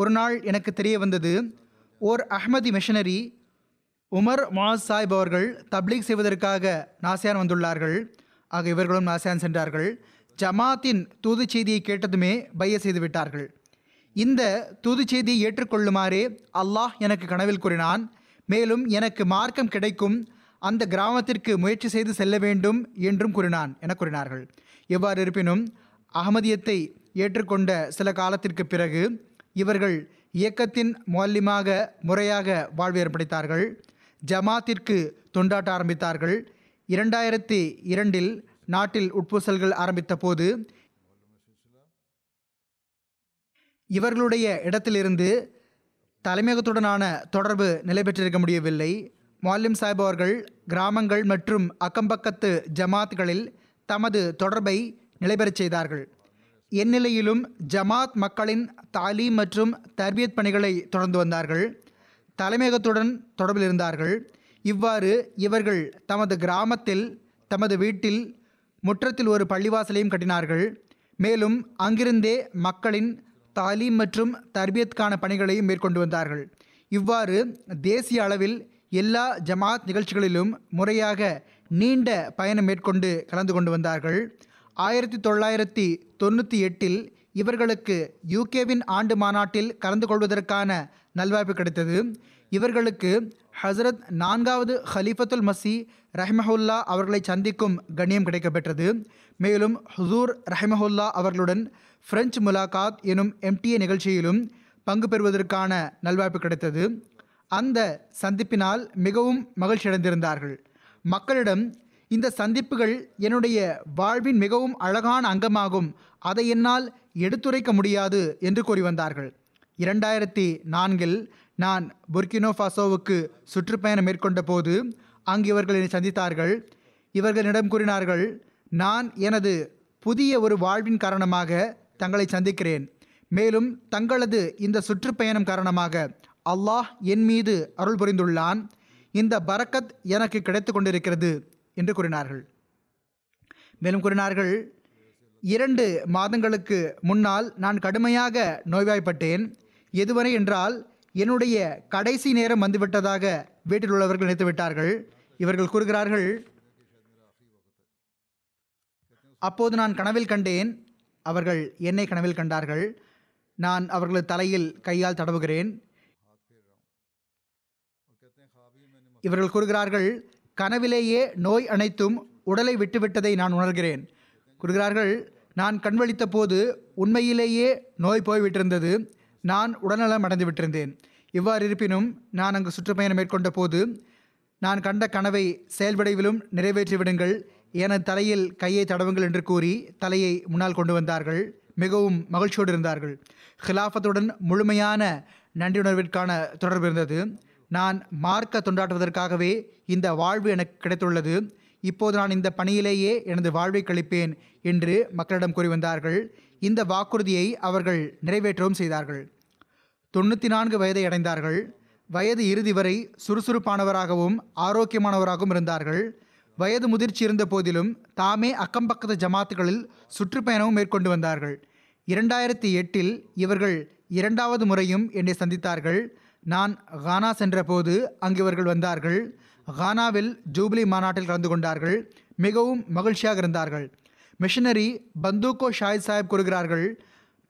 ஒரு நாள் எனக்கு தெரிய வந்தது, ஓர் அஹ்மதி மிஷனரி உமர் மாஸ் சாஹிப் அவர்கள் தப்லீக் செய்வதற்காக நாசியான் வந்துள்ளார்கள். ஆக இவர்களும் நாசியான் சென்றார்கள். ஜமாத்தின் தூது செய்தியை கேட்டதுமே பைய செய்து விட்டார்கள். இந்த தூது செய்தியை ஏற்றுக்கொள்ளுமாறே அல்லாஹ் எனக்கு கனவில் கூறினான். மேலும் எனக்கு மார்க்கம் கிடைக்கும், அந்த கிராமத்திற்கு முயற்சி செய்து செல்ல வேண்டும் என்றும் கூறினான் என கூறினார்கள். எவ்வாறு இருப்பினும் அகமதியத்தை ஏற்றுக்கொண்ட சில காலத்திற்கு பிறகு இவர்கள் இயக்கத்தின் மௌல்யமாக முறையாக வாழ்வு ஏற்படுத்தார்கள். ஜமாத்திற்கு தொண்டாட்ட ஆரம்பித்தார்கள். இரண்டாயிரத்தி இரண்டில் நாட்டில் உட்பூசல்கள் ஆரம்பித்த போது இவர்களுடைய இடத்திலிருந்து தலைமையகத்துடனான தொடர்பு நிலை பெற்றிருக்க முடியவில்லை. மௌல்யம் சாஹிப் அவர்கள் கிராமங்கள் மற்றும் அக்கம்பக்கத்து ஜமாத்களில் தமது தொடர்பை நிலைபெறச் செய்தார்கள். எந்நிலையிலும் ஜமாத் மக்களின் தாலீம் மற்றும் தர்பியத் பணிகளை தொடர்ந்து வந்தார்கள். தலைமையகத்துடன் தொடர்பில் இருந்தார்கள். இவ்வாறு இவர்கள் தமது கிராமத்தில் தமது வீட்டில் முற்றத்தில் ஒரு பள்ளிவாசலையும் கட்டினார்கள். மேலும் அங்கிருந்தே மக்களின் தாலீம் மற்றும் தர்பியத்துக்கான பணிகளையும் மேற்கொண்டு வந்தார்கள். இவ்வாறு தேசிய அளவில் எல்லா ஜமாத் நிகழ்ச்சிகளிலும் முறையாக நீண்ட பயணம் மேற்கொண்டு கலந்து கொண்டு வந்தார்கள். ஆயிரத்தி தொள்ளாயிரத்தி தொண்ணூற்றி எட்டில் இவர்களுக்கு யூகேவின் ஆண்டு மாநாட்டில் கலந்து கொள்வதற்கான நல்வாய்ப்பு கிடைத்தது. இவர்களுக்கு ஹசரத் நான்காவது ஹலீஃபத்துல் மசி ரஹ்மஹுல்லா அவர்களை சந்திக்கும் கண்ணியம் கிடைக்கப்பெற்றது. மேலும் ஹுசூர் ரஹ்மஹுல்லா அவர்களுடன் பிரெஞ்சு முலாகாத் எனும் எம்டிஏ நிகழ்ச்சியிலும் பங்கு பெறுவதற்கான நல்வாய்ப்பு கிடைத்தது. அந்த சந்திப்பினால் மிகவும் மகிழ்ச்சியடைந்திருந்தார்கள். மக்களிடம், இந்த சந்திப்புகள் என்னுடைய வாழ்வின் மிகவும் அழகான அங்கமாகும், அதை என்னால் எடுத்துரைக்க முடியாது என்று கூறி வந்தார்கள். இரண்டாயிரத்தி நான்கில் நான் புர்கினோ ஃபாசோவுக்கு சுற்றுப்பயணம் மேற்கொண்ட போது அங்கு இவர்கள் என்னை சந்தித்தார்கள். இவர்களிடம் கூறினார்கள், நான் எனது புதிய ஒரு வாழ்வின் காரணமாக தங்களை சந்திக்கிறேன், மேலும் தங்களது இந்த சுற்றுப்பயணம் காரணமாக அல்லாஹ் என் மீது அருள் புரிந்துள்ளான், இந்த பரக்கத் எனக்கு கிடைத்து கொண்டிருக்கிறது என்று கூறினார்கள். மேலும் கூறினார்கள், இரண்டு மாதங்களுக்கு முன்னால் நான் கடுமையாக நோய்வாய்ப்பட்டேன். எதுவரை என்றால் என்னுடைய கடைசி நேரம் வந்துவிட்டதாக வீட்டில் உள்ளவர்கள் நினைத்துவிட்டார்கள். இவர்கள் கூறுகிறார்கள், அப்போது நான் கனவில் கண்டேன், அவர்கள் என்னை கனவில் கண்டார்கள். நான் அவர்களது தலையில் கையால் தடவுகிறேன். இவர்கள் கூறுகிறார்கள், கனவிலேயே நோய் அனைத்தும் உடலை விட்டுவிட்டதை நான் உணர்கிறேன். கூறுகிறார்கள், நான் கண்வழித்த போது உண்மையிலேயே நோய் போய்விட்டிருந்தது, நான் உடல்நலம் அடைந்து விட்டிருந்தேன். இவ்வாறு இருப்பினும் நான் அங்கு சுற்றுப்பயணம் மேற்கொண்ட போது நான் கண்ட கனவை செயல்விடைவிலும் நிறைவேற்றிவிடுங்கள், எனது தலையில் கையை தடவுங்கள் என்று கூறி தலையை முன்னால் கொண்டு வந்தார்கள். மிகவும் மகிழ்ச்சியோடு இருந்தார்கள். ஹிலாஃபத்துடன் முழுமையான நன்றியுணர்விற்கான தொடர்பு இருந்தது. நான் மார்க்க தொண்டாற்றுவதற்காகவே இந்த வாழ்வு எனக்கு கிடைத்துள்ளது, இப்போது நான் இந்த பணியிலேயே எனது வாழ்வை கழிப்பேன் என்று மக்களிடம் கூறி வந்தார்கள். இந்த வாக்குறுதியை அவர்கள் நிறைவேற்றவும் செய்தார்கள். தொண்ணூற்றி நான்கு வயதை அடைந்தார்கள். வயது இறுதி வரை சுறுசுறுப்பானவராகவும் ஆரோக்கியமானவராகவும் இருந்தார்கள். வயது முதிர்ச்சி இருந்த போதிலும் தாமே அக்கம்பக்கத்து ஜமாத்துகளில் சுற்றுப்பயணமும் மேற்கொண்டு வந்தார்கள். இரண்டாயிரத்தி எட்டில் இவர்கள் இரண்டாவது முறையும் என்னை சந்தித்தார்கள். நான் கானா சென்றபோது அங்கு இவர்கள் வந்தார்கள். கானாவில் ஜூப்ளி மாநாட்டில் கலந்து கொண்டார்கள். மிகவும் மகிழ்ச்சியாக இருந்தார்கள். மிஷனரி பந்தூகோ ஷாஹித் சாஹிப் கூறுகிறார்கள்,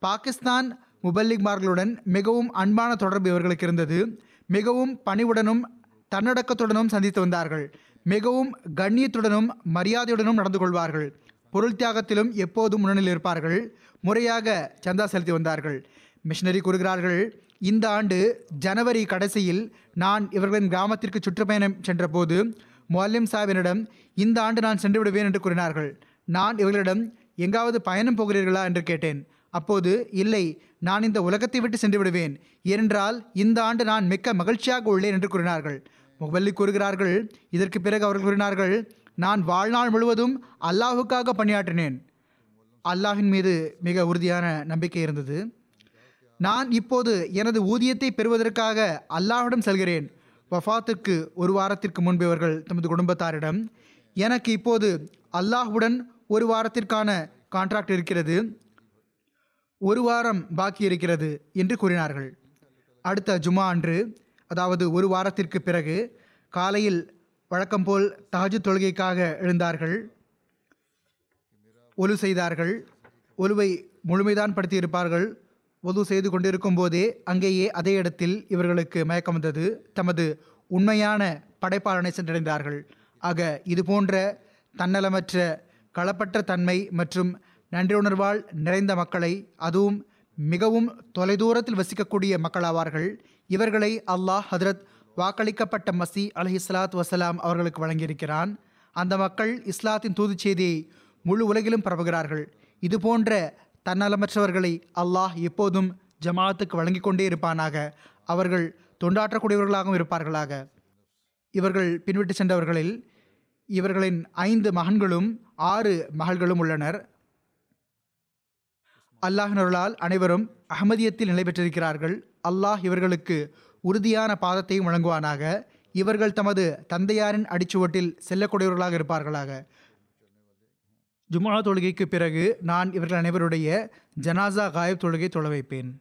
பாகிஸ்தான் முபல்லிக்மார்களுடன் மிகவும் அன்பான தொடர்பு இவர்களுக்கு இருந்தது. மிகவும் பணிவுடனும் தன்னடக்கத்துடனும் சந்தித்து வந்தார்கள். மிகவும் கண்ணியத்துடனும் மரியாதையுடனும் நடந்து கொள்வார்கள். பொருள் தியாகத்திலும் எப்போதும் முன்னணியில் இருப்பார்கள். முறையாக சந்தா செலுத்தி வந்தார்கள். மிஷனரி கூறுகிறார்கள், இந்த ஆண்டு ஜனவரி கடைசியில் நான் இவர்களின் கிராமத்திற்கு சுற்றுப்பயணம் சென்றபோது முஅல்லிம் சாஹிபினிடம் இந்த ஆண்டு நான் சென்று விடுவேன் என்று கூறினார்கள். நான் இவர்களிடம், எங்காவது பயணம் போகிறீர்களா என்று கேட்டேன். அப்போது, இல்லை, நான் இந்த உலகத்தை விட்டு சென்று விடுவேன், ஏனென்றால் இந்த ஆண்டு நான் மிக்க மகிழ்ச்சியாக உள்ளேன் என்று கூறினார்கள். முகவல்லி கூறுகிறார்கள், இதற்கு பிறகு அவர்கள் கூறினார்கள், நான் வாழ்நாள் முழுவதும் அல்லாஹுக்காக பணியாற்றினேன். அல்லாஹின் மீது மிக உறுதியான நம்பிக்கை இருந்தது. நான் இப்போது எனது ஊதியத்தை பெறுவதற்காக அல்லாஹ்விடம் செல்கிறேன். வஃபாத்துக்கு ஒரு வாரத்திற்கு முன்பு இவர்கள் தமது குடும்பத்தாரிடம், எனக்கு இப்போது அல்லாஹ்வுடன் ஒரு வாரத்திற்கான கான்ட்ராக்ட் இருக்கிறது, ஒரு வாரம் பாக்கி இருக்கிறது என்று கூறினார்கள். அடுத்த ஜுமா அன்று, அதாவது ஒரு வாரத்திற்கு பிறகு, காலையில் வழக்கம்போல் தஹஜ்ஜுத் தொழுகைக்காக எழுந்தார்கள். ஒலு செய்தார்கள். ஒலுவை முழுமைதான் படுத்தியிருப்பார்கள். ஒது செய்து கொண்டிருக்கும் போதே அங்கேயே அதே இடத்தில் இவர்களுக்கு மயக்கம் வந்தது. தமது உண்மையான படைப்பாளனை சென்றடைந்தார்கள். ஆக இது போன்ற தன்னலமற்ற களப்பற்ற தன்மை மற்றும் நன்றியுணர்வால் நிறைந்த மக்களை, அதுவும் மிகவும் தொலைதூரத்தில் வசிக்கக்கூடிய மக்களாவார்கள். இவர்களை அல்லாஹ் ஹதரத் வாக்களிக்கப்பட்ட மசி அலைஹி ஸலாத்து வசலாம் அவர்களுக்கு வழங்கியிருக்கிறான். அந்த மக்கள் இஸ்லாத்தின் தூது செய்தியை முழு உலகிலும் பரவுகிறார்கள். இதுபோன்ற தன்னலமற்றவர்களை அல்லாஹ் எப்போதும் ஜமாஅத்துக்கு வழங்கி கொண்டே இருப்பானாக. அவர்கள் தொண்டாற்றக்கூடியவர்களாகவும் இருப்பார்களாக. இவர்கள் பின்விட்டு சென்றவர்களில் இவர்களின் ஐந்து மகன்களும் ஆறு மகள்களும் உள்ளனர். அல்லாஹின் அருளால் அனைவரும் அஹ்மதியத்தில் நிலை பெற்றிருக்கிறார்கள். அல்லாஹ் இவர்களுக்கு உறுதியான பாதத்தையும் வழங்குவானாக. இவர்கள் தமது தந்தையாரின் அடிச்சுவட்டில் செல்லக்கூடியவர்களாக இருப்பார்களாக. ஜும்ஆ தொழுகைக்கு பிறகு நான் இவர்கள் அனைவருடைய ஜனாசா காயப் தொழுகை தொழ வைப்பேன்.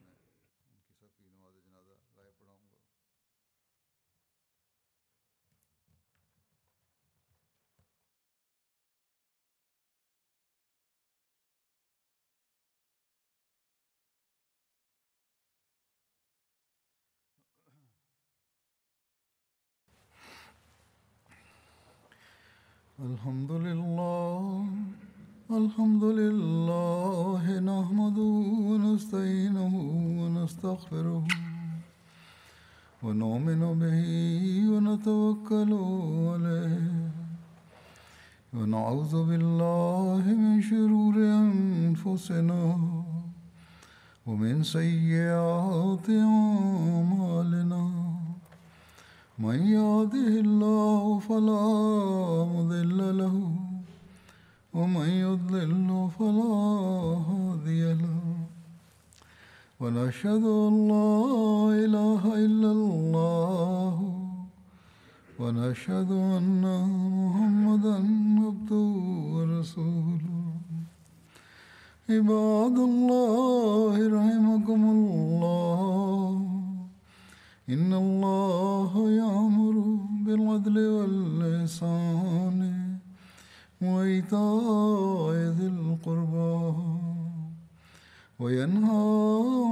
அல்ஹம்துலில்லாஹ் الحمد لله نحمده ونستعينه ونستغفره ونؤمن به ونتوكل عليه ونعوذ بالله من شرور أنفسنا ومن سيئات أعمالنا من يهده الله فلا مضل له ومن يضلل فلا هادي له ونشهد أن لا إله إلا الله ونشهد أن محمدا عبده ورسوله عباد الله رحمكم الله إن الله يأمر بالعدل والإحسان وإيتاء ذي القربى وينهى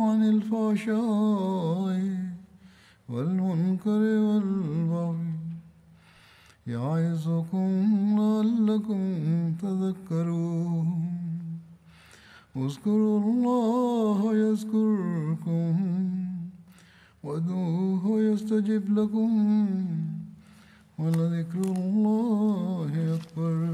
عن الفحشاء والمنكر والبغي يعظكم لعلكم تذكرون اذكروا الله يذكركم وادعوه يستجب لكم ولذكر الله أكبر.